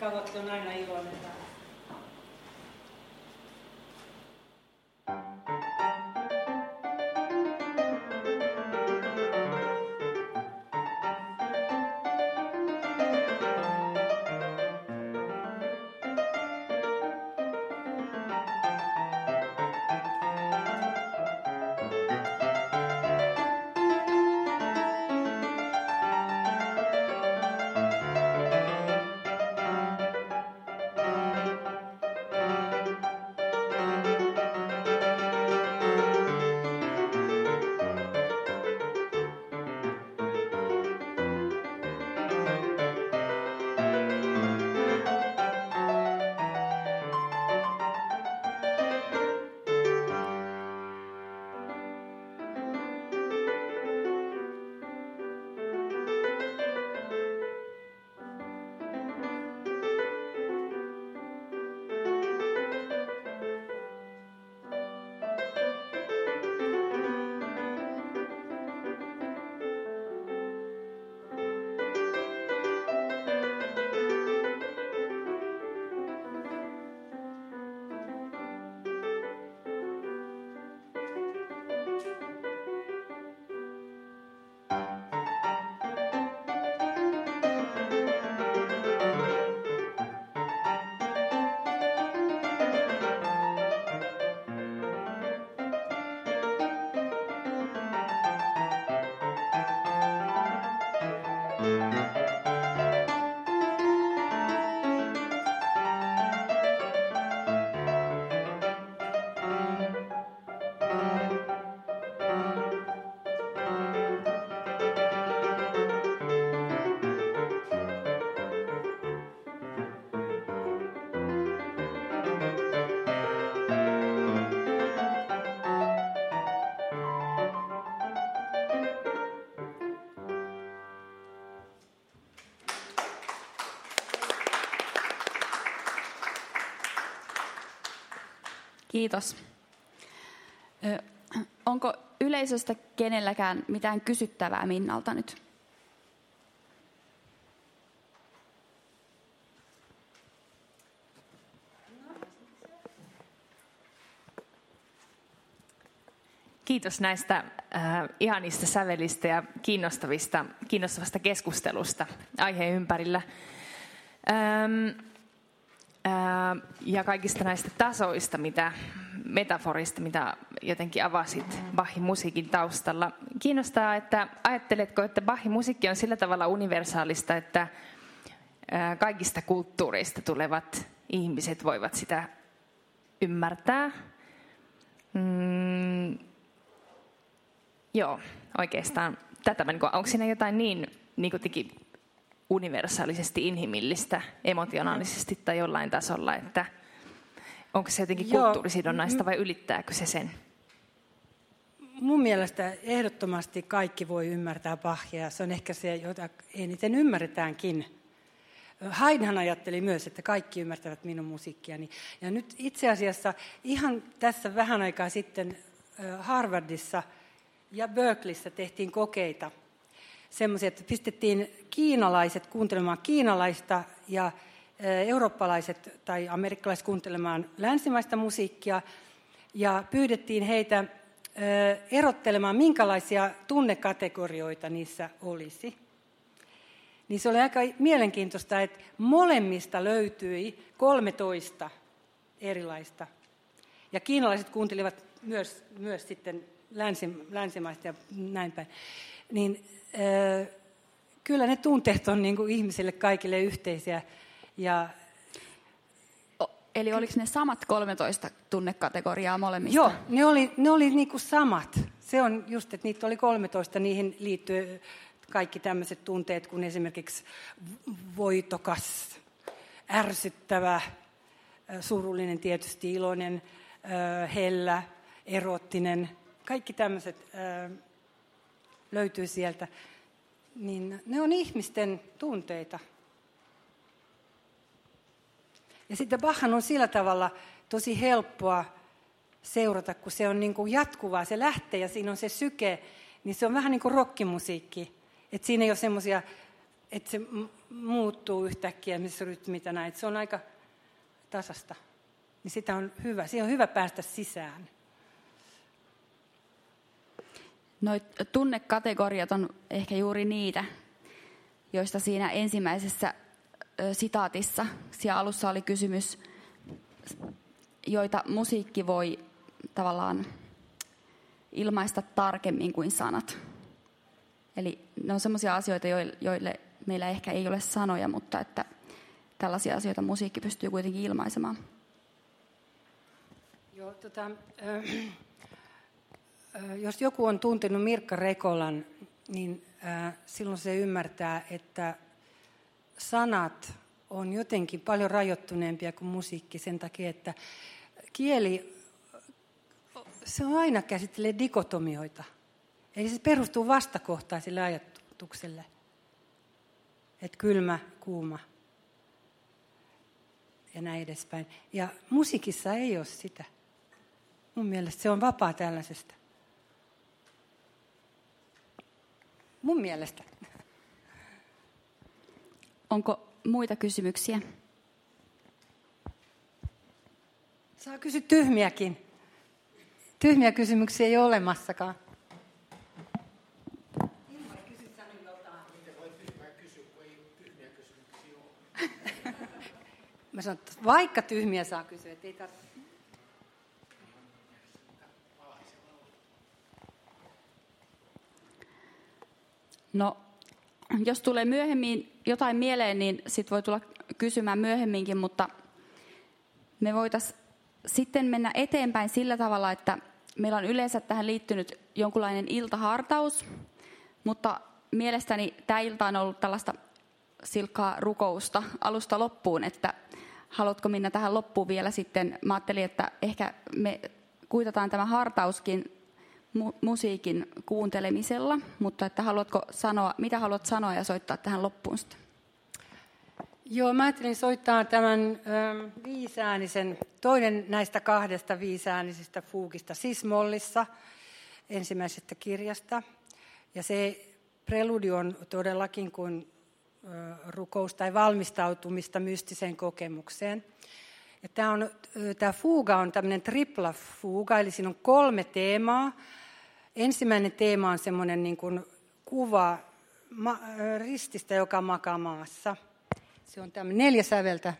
Kavotti on aina iloinen. Kiitos. Ö, onko yleisöstä kenelläkään mitään kysyttävää Minnalta nyt? Kiitos näistä äh, ihanista sävelistä ja kiinnostavista, kiinnostavasta keskustelusta aiheen ympärillä. Ähm, Ja kaikista näistä tasoista, mitä, metaforista, mitä jotenkin avasit Bachin musiikin taustalla. Kiinnostaa, että ajatteletko, että Bachin musiikki on sillä tavalla universaalista, että kaikista kulttuureista tulevat ihmiset voivat sitä ymmärtää? Mm, joo, oikeastaan tätä. Onko siinä jotain niin, niin kuitenkin universaalisesti inhimillistä, emotionaalisesti tai jollain tasolla, että onko se jotenkin Joo. kulttuurisidonnaista vai ylittääkö se sen? Mun mielestä ehdottomasti kaikki voi ymmärtää Bachia. Se on ehkä se, jota eniten ymmärretäänkin. Haydnhan ajatteli myös, että kaikki ymmärtävät minun musiikkiani. Ja nyt itse asiassa ihan tässä vähän aikaa sitten Harvardissa ja Berkeleyssä tehtiin kokeita. Semmoisia, että pistettiin kiinalaiset kuuntelemaan kiinalaista ja eurooppalaiset tai amerikkalaiset kuuntelemaan länsimaista musiikkia ja pyydettiin heitä erottelemaan, minkälaisia tunnekategorioita niissä olisi. Niin se oli aika mielenkiintoista, että molemmista löytyi kolmetoista erilaista. Ja kiinalaiset kuuntelivat myös, myös sitten länsi, länsimaista ja näin päin. Niin, kyllä ne tunteet on niin kuin ihmisille kaikille yhteisiä. Ja o, eli oliko ne samat kolmetoista tunnekategoriaa molemmista? Joo, ne oli, ne oli niin kuin samat. Se on just, että niitä oli kolmetoista, niihin liittyy kaikki tämmöiset tunteet, kun esimerkiksi voitokas, ärsyttävä, surullinen, tietysti iloinen, hellä, eroottinen, kaikki tämmöiset löytyy sieltä, niin ne on ihmisten tunteita. Ja sitten Bachan on sillä tavalla tosi helppoa seurata, kun se on niin kuin jatkuvaa. Se lähtee ja siinä on se syke, niin se on vähän niin kuin rockimusiikki. Että siinä ei ole semmoisia että se muuttuu yhtäkkiä, missä rytmit ja näin. Se on aika tasasta. Niin sitä on hyvä. Siihen on hyvä päästä sisään. Noit tunnekategoriat on ehkä juuri niitä, joista siinä ensimmäisessä sitaatissa, siellä alussa oli kysymys, joita musiikki voi tavallaan ilmaista tarkemmin kuin sanat. Eli ne on sellaisia asioita, joille meillä ehkä ei ole sanoja, mutta että tällaisia asioita musiikki pystyy kuitenkin ilmaisemaan. Joo, tota, äh, äh, jos joku on tuntenut Mirkka Rekolan, niin äh, silloin se ymmärtää, että sanat on jotenkin paljon rajoittuneempia kuin musiikki sen takia, että kieli, se aina käsittelee dikotomioita. Eli se perustuu vastakohtaiselle ajatukselle. Että kylmä, kuuma ja näin edespäin. Ja musiikissa ei ole sitä. Mun mielestä se on vapaa tällaisesta. Mun mielestä. Onko muita kysymyksiä? Saa kysyä tyhmiäkin. Tyhmiä kysymyksiä ei ole olemassakaan. Mä sanon, että vaikka tyhmiä saa kysyä, että ei tarvitse. No, jos tulee myöhemmin jotain mieleen, niin sit voi tulla kysymään myöhemminkin, mutta me voitaisiin sitten mennä eteenpäin sillä tavalla, että meillä on yleensä tähän liittynyt jonkunlainen iltahartaus, mutta mielestäni tämä ilta on ollut tällaista silkkaa rukousta alusta loppuun, että haluatko Minna tähän loppuun vielä sitten, mä ajattelin, että ehkä me kuitataan tämä hartauskin mu- musiikin kuuntelemisella, mutta että haluatko sanoa, mitä haluat sanoa ja soittaa tähän loppuun sitten? Joo, mä ajattelin soittaa tämän ö, viisäänisen, toinen näistä kahdesta viisäänisistä fuugista sismollissa ensimmäisestä kirjasta. Ja se preludi on todellakin kuin rukous tai valmistautumista mystiseen kokemukseen. Ja tämä, on, tämä fuuga on tämmöinen tripla fuuga, eli siinä on kolme teemaa. Ensimmäinen teema on semmoinen niin kuin kuva ma, rististä, joka makaa maassa. Se on tämmöinen neljä säveltä.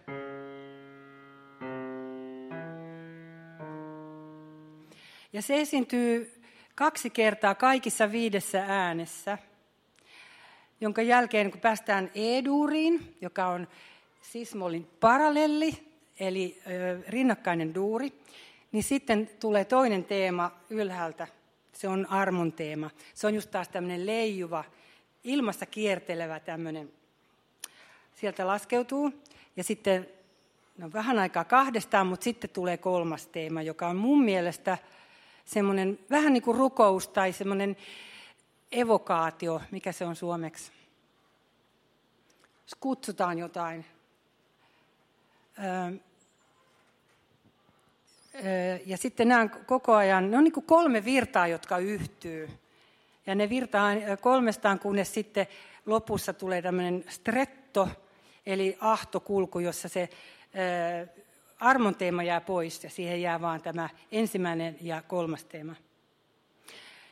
Ja se esiintyy kaksi kertaa kaikissa viidessä äänessä, jonka jälkeen kun päästään E-duuriin, joka on sismollin parallelli, eli rinnakkainen duuri, niin sitten tulee toinen teema ylhäältä. Se on armon teema. Se on just taas tämmöinen leijuva, ilmassa kiertelevä tämmöinen. Sieltä laskeutuu ja sitten no vähän aikaa kahdestaan, mutta sitten tulee kolmas teema, joka on mun mielestä semmoinen vähän niin kuin rukous tai semmoinen evokaatio, mikä se on suomeksi. Jos kutsutaan jotain. Öö, öö, ja sitten nämä koko ajan, ne on niin kuin kolme virtaa, jotka yhtyy. Ja ne virtaa kolmestaan, kunnes sitten lopussa tulee tämmöinen stretto, eli ahtokulku, jossa se ää, armon teema jää pois ja siihen jää vaan tämä ensimmäinen ja kolmas teema.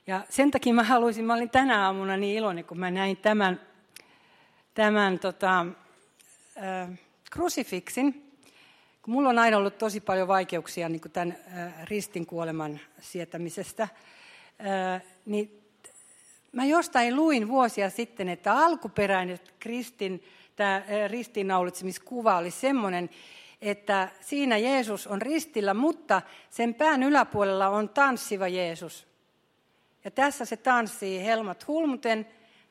Ja sen takia mä haluaisin, mä olin tänä aamuna niin iloinen, kun mä näin tämän, tämän tota, ää, krusifiksin. Kun mulla on aina ollut tosi paljon vaikeuksia niin kuin tämän ää, ristin kuoleman sietämisestä, ää, niin mä jostain luin vuosia sitten, että alkuperäinen kristin, tämä ristinnaulitsemiskuva oli semmoinen, että siinä Jeesus on ristillä, mutta sen pään yläpuolella on tanssiva Jeesus. Ja tässä se tanssii helmat hulmuten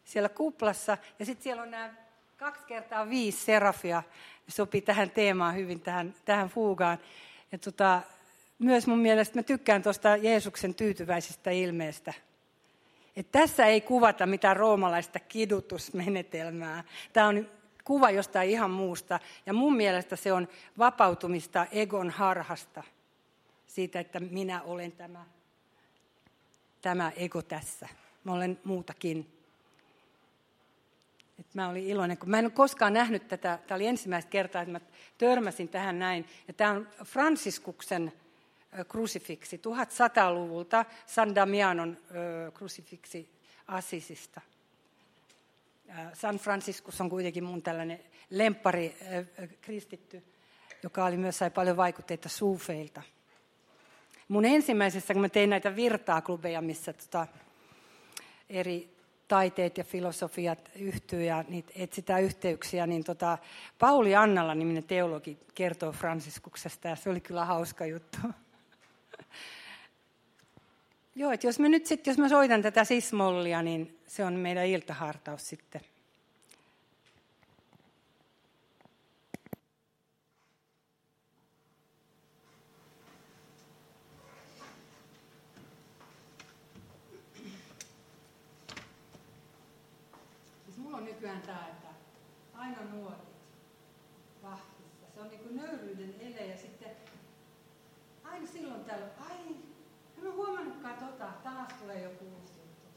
siellä kuplassa. Ja sitten siellä on nämä kaksi kertaa viisi serafia. Sopii tähän teemaan hyvin, tähän, tähän fuugaan. Ja tota, myös mun mielestä mä tykkään tuosta Jeesuksen tyytyväisestä ilmeestä. Että tässä ei kuvata mitään roomalaista kidutusmenetelmää. Tämä on kuva jostain ihan muusta. Ja mun mielestä se on vapautumista egon harhasta. Siitä, että minä olen tämä, tämä ego tässä. Mä olen muutakin. Et Nyt mä olin iloinen, kun mä en ole koskaan nähnyt tätä. Tämä oli ensimmäistä kertaa, että mä törmäsin tähän näin. Ja tämä on Fransiskuksen krusifiksi tuhatsataluvulta San Damianon krusifiksi Assisista. San Franciscus on kuitenkin mun tällainen lemppari kristitty, joka oli myös sai paljon vaikutteita suufeilta. Mun ensimmäisessä, kun mä tein näitä virtaaklubeja, missä tota eri taiteet ja filosofiat yhtyy ja niitä etsitään yhteyksiä, niin tota Pauli Annala-niminen teologi kertoo Franciskuksesta ja se oli kyllä hauska juttu. Joo, että jos mä nyt sitten, jos mä soitan tätä sismollia, niin se on meidän iltahartaus sitten. Siis mulla on nykyään tää, että aina nuotit vahvista. Se on niinku nöyryyden ele ja sitten aina silloin täällä, ai... En ole huomannutkaan tota, taas tulee joku uusi juttu.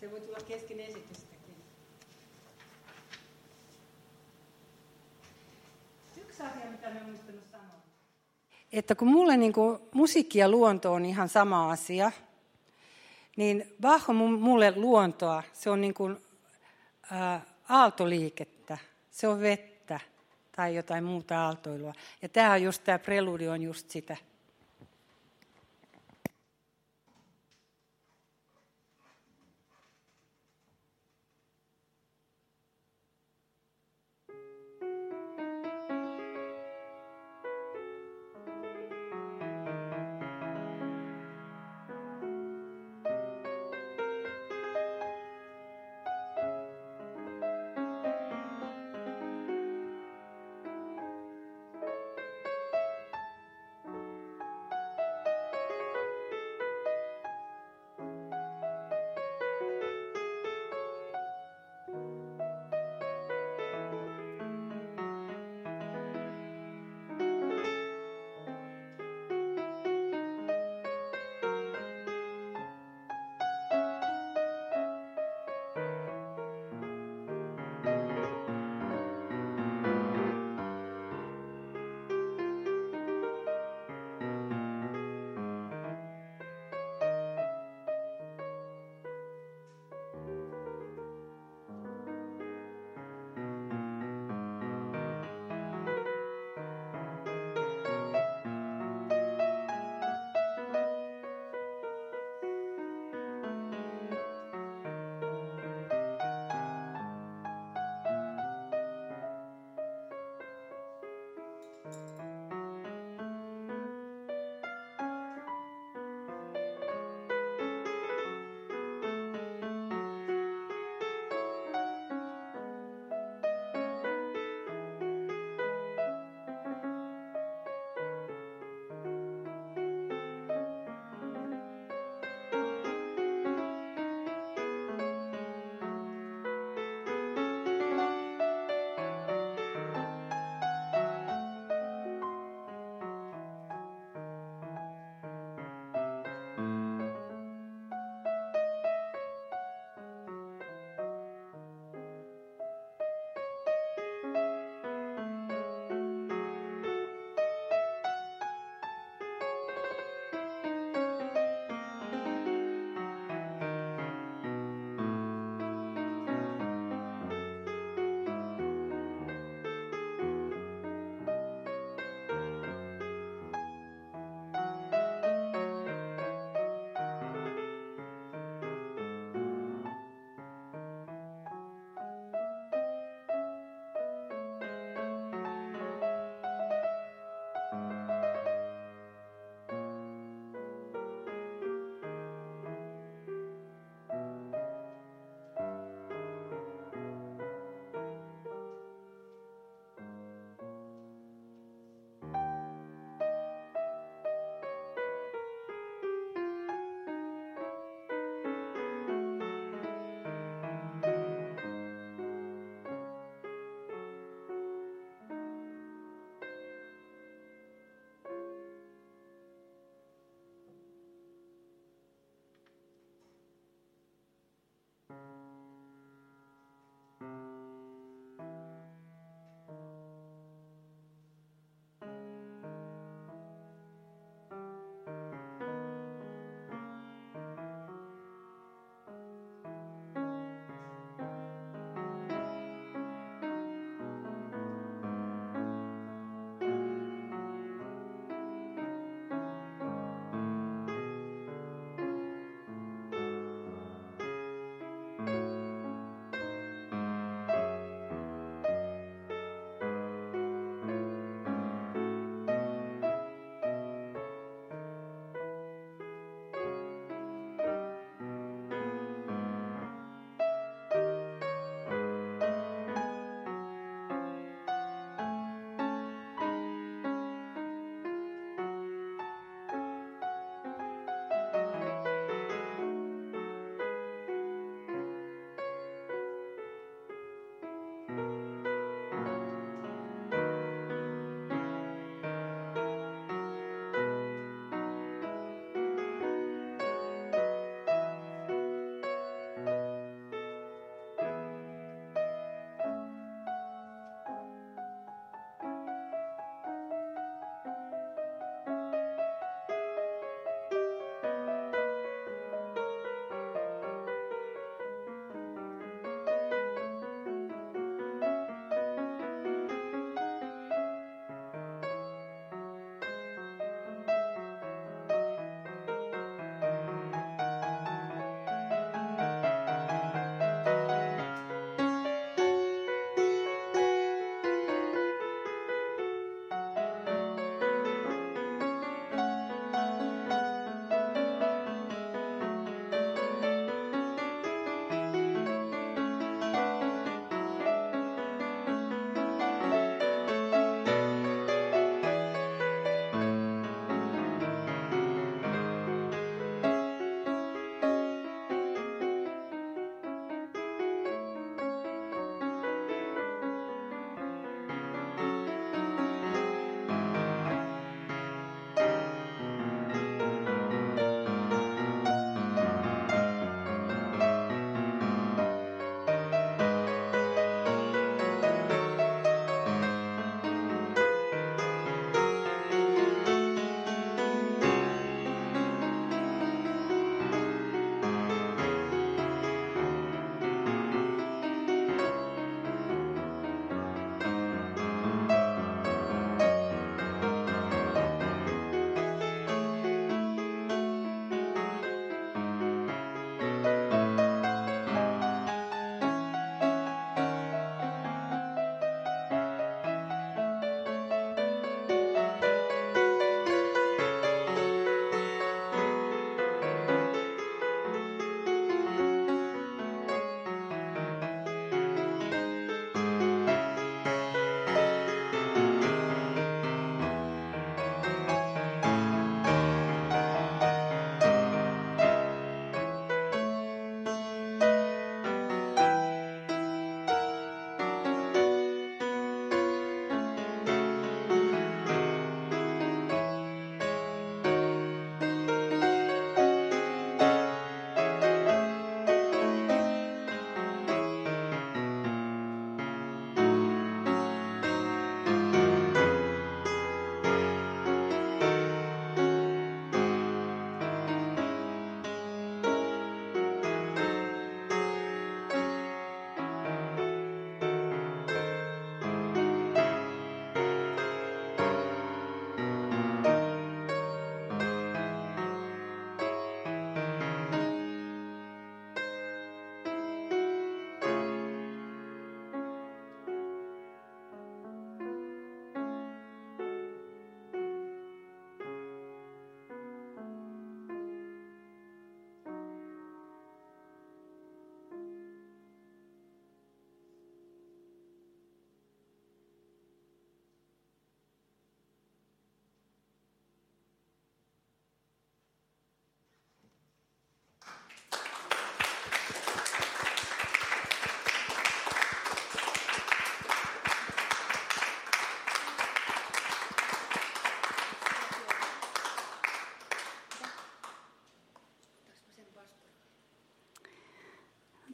Se voi tulla kesken esitystäkin. Yksi asia, mitä en ole muistanut sanoa. Että kun mulle niin kuin, musiikki ja luonto on ihan sama asia, niin Bach on mulle luontoa. Se on niin kuin, ä, aaltoliikettä, se on vettä tai jotain muuta aaltoilua. Ja tämä on just, tämä preludi on just sitä.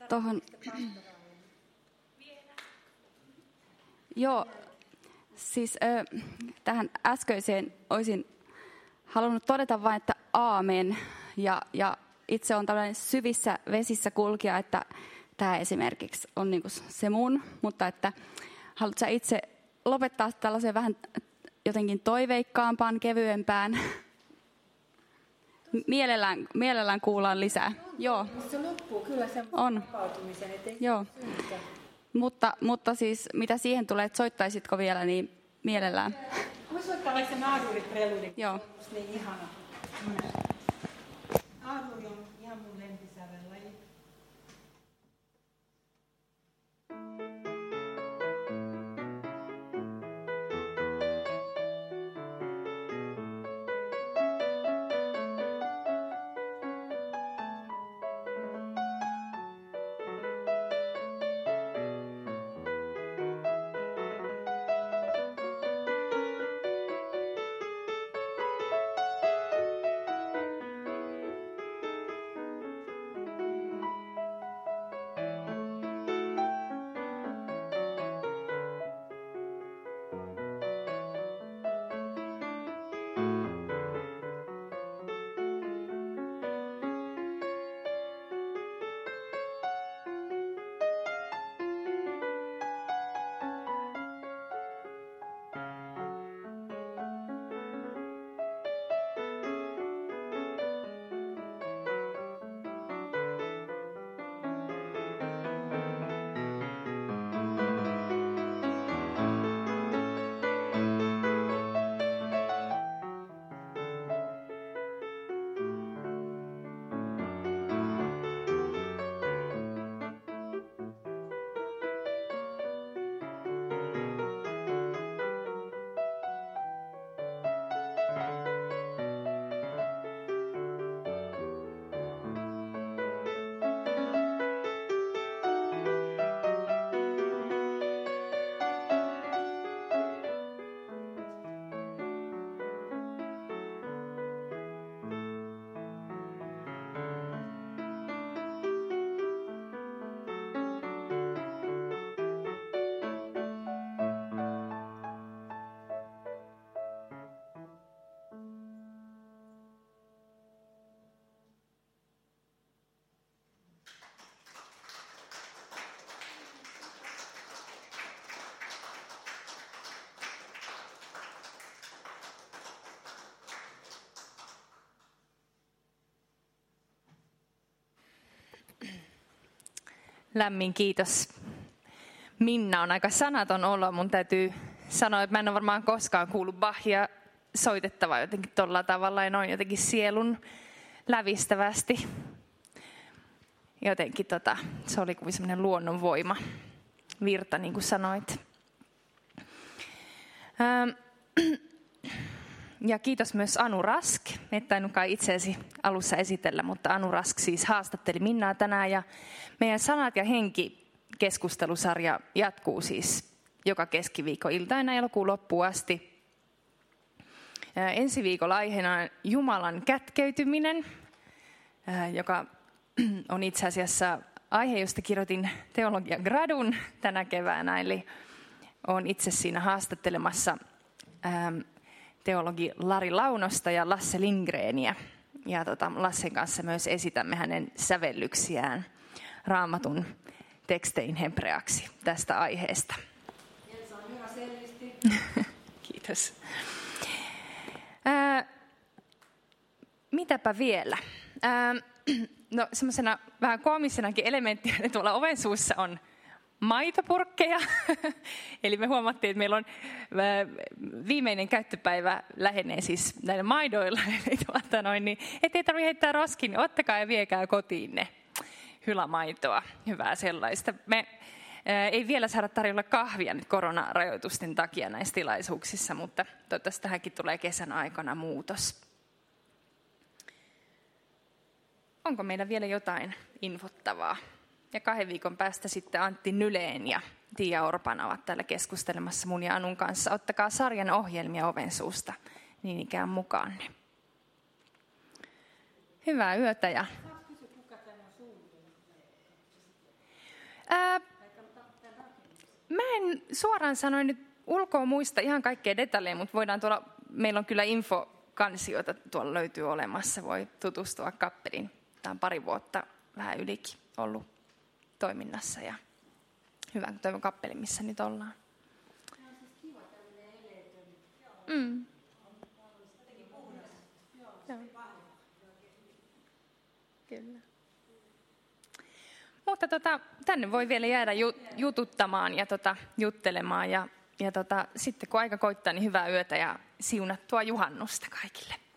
tuohon... Joo, siis äh, tähän äskeiseen olisin halunnut todeta vain, että aamen. Ja, ja itse on tällainen syvissä vesissä kulkija, että tämä esimerkiksi on niinku se mun. Mutta että haluatko itse lopettaa tällaisen vähän jotenkin toiveikkaampaan, kevyempään? Mielellään, mielellään kuullaan lisää. On, joo. Se loppuu kyllä semmoisen vapautumisen, ettei syystä. Mutta, mutta siis mitä siihen tulee, että soittaisitko vielä, niin mielellään. Voi soittaa vaikka sen aaduuripreludin. Joo. Se on niin ihana. Aaduri on ihan mun lempisävellä. Lämmin kiitos. Minna on aika sanaton olo. Mun täytyy sanoa, että mä en ole varmaan koskaan kuullut Bachia soitettavaa jotenkin tolla tavalla. Ja noin jotenkin sielun lävistävästi. Jotenkin tota, se oli kuin semmoinen luonnonvoima. Virta, niin kuin sanoit. Ja kiitos myös Anu Rask. Et tainnutkaan itseäsi alussa esitellä, mutta Anu Rask siis haastatteli Minnaa tänään. Ja meidän Sanat ja henki -keskustelusarja jatkuu siis joka keskiviikko iltaina elokuun loppuun asti. Ensi viikolla aiheena on Jumalan kätkeytyminen, joka on itse asiassa aihe, josta kirjoitin teologian gradun tänä keväänä. Eli olen itse siinä haastattelemassa teologi Lari Launosta ja Lasse Lindgreniä. Ja tota, Lassen kanssa myös esitämme hänen sävellyksiään Raamatun tekstein hebreaksi tästä aiheesta. Se on hyvä selvästi. Kiitos. Ää, mitäpä vielä? Ää, no semmoisena vähän koomisenakin elementtinä, että tuolla oven suussa on maitopurkkeja. Eli me huomattiin, että meillä on viimeinen käyttöpäivä lähenee siis näillä maidoilla. Eli tuota noin, niin ettei tarvitse heittää roskiin, niin ottakaa ja viekää kotiin ne. Hylämaitoa, hyvää sellaista. Me ää, ei vielä saada tarjolla kahvia nyt koronarajoitusten takia näissä tilaisuuksissa, mutta toivottavasti tähänkin tulee kesän aikana muutos. Onko meillä vielä jotain infottavaa? Ja kahden viikon päästä sitten Antti Nyleen ja Tiia Orpana ovat täällä keskustelemassa mun ja Anun kanssa. Ottakaa sarjan ohjelmia oven suusta niin ikään mukaanne. Hyvää yötä ja... Ää, mä en suoraan sanoen nyt ulkoa muista ihan kaikkea detaljeja, mutta voidaan tuolla, meillä on kyllä infokansioita tuolla löytyy olemassa, voi tutustua kappelin. Tämä on pari vuotta vähän ylikin ollut toiminnassa ja hyvä, kun toivon kappeli, missä nyt ollaan. Mm. Kyllä. Mutta tota, tänne voi vielä jäädä jututtamaan ja tota, juttelemaan ja, ja tota, sitten kun aika koittaa, niin hyvää yötä ja siunattua juhannusta kaikille.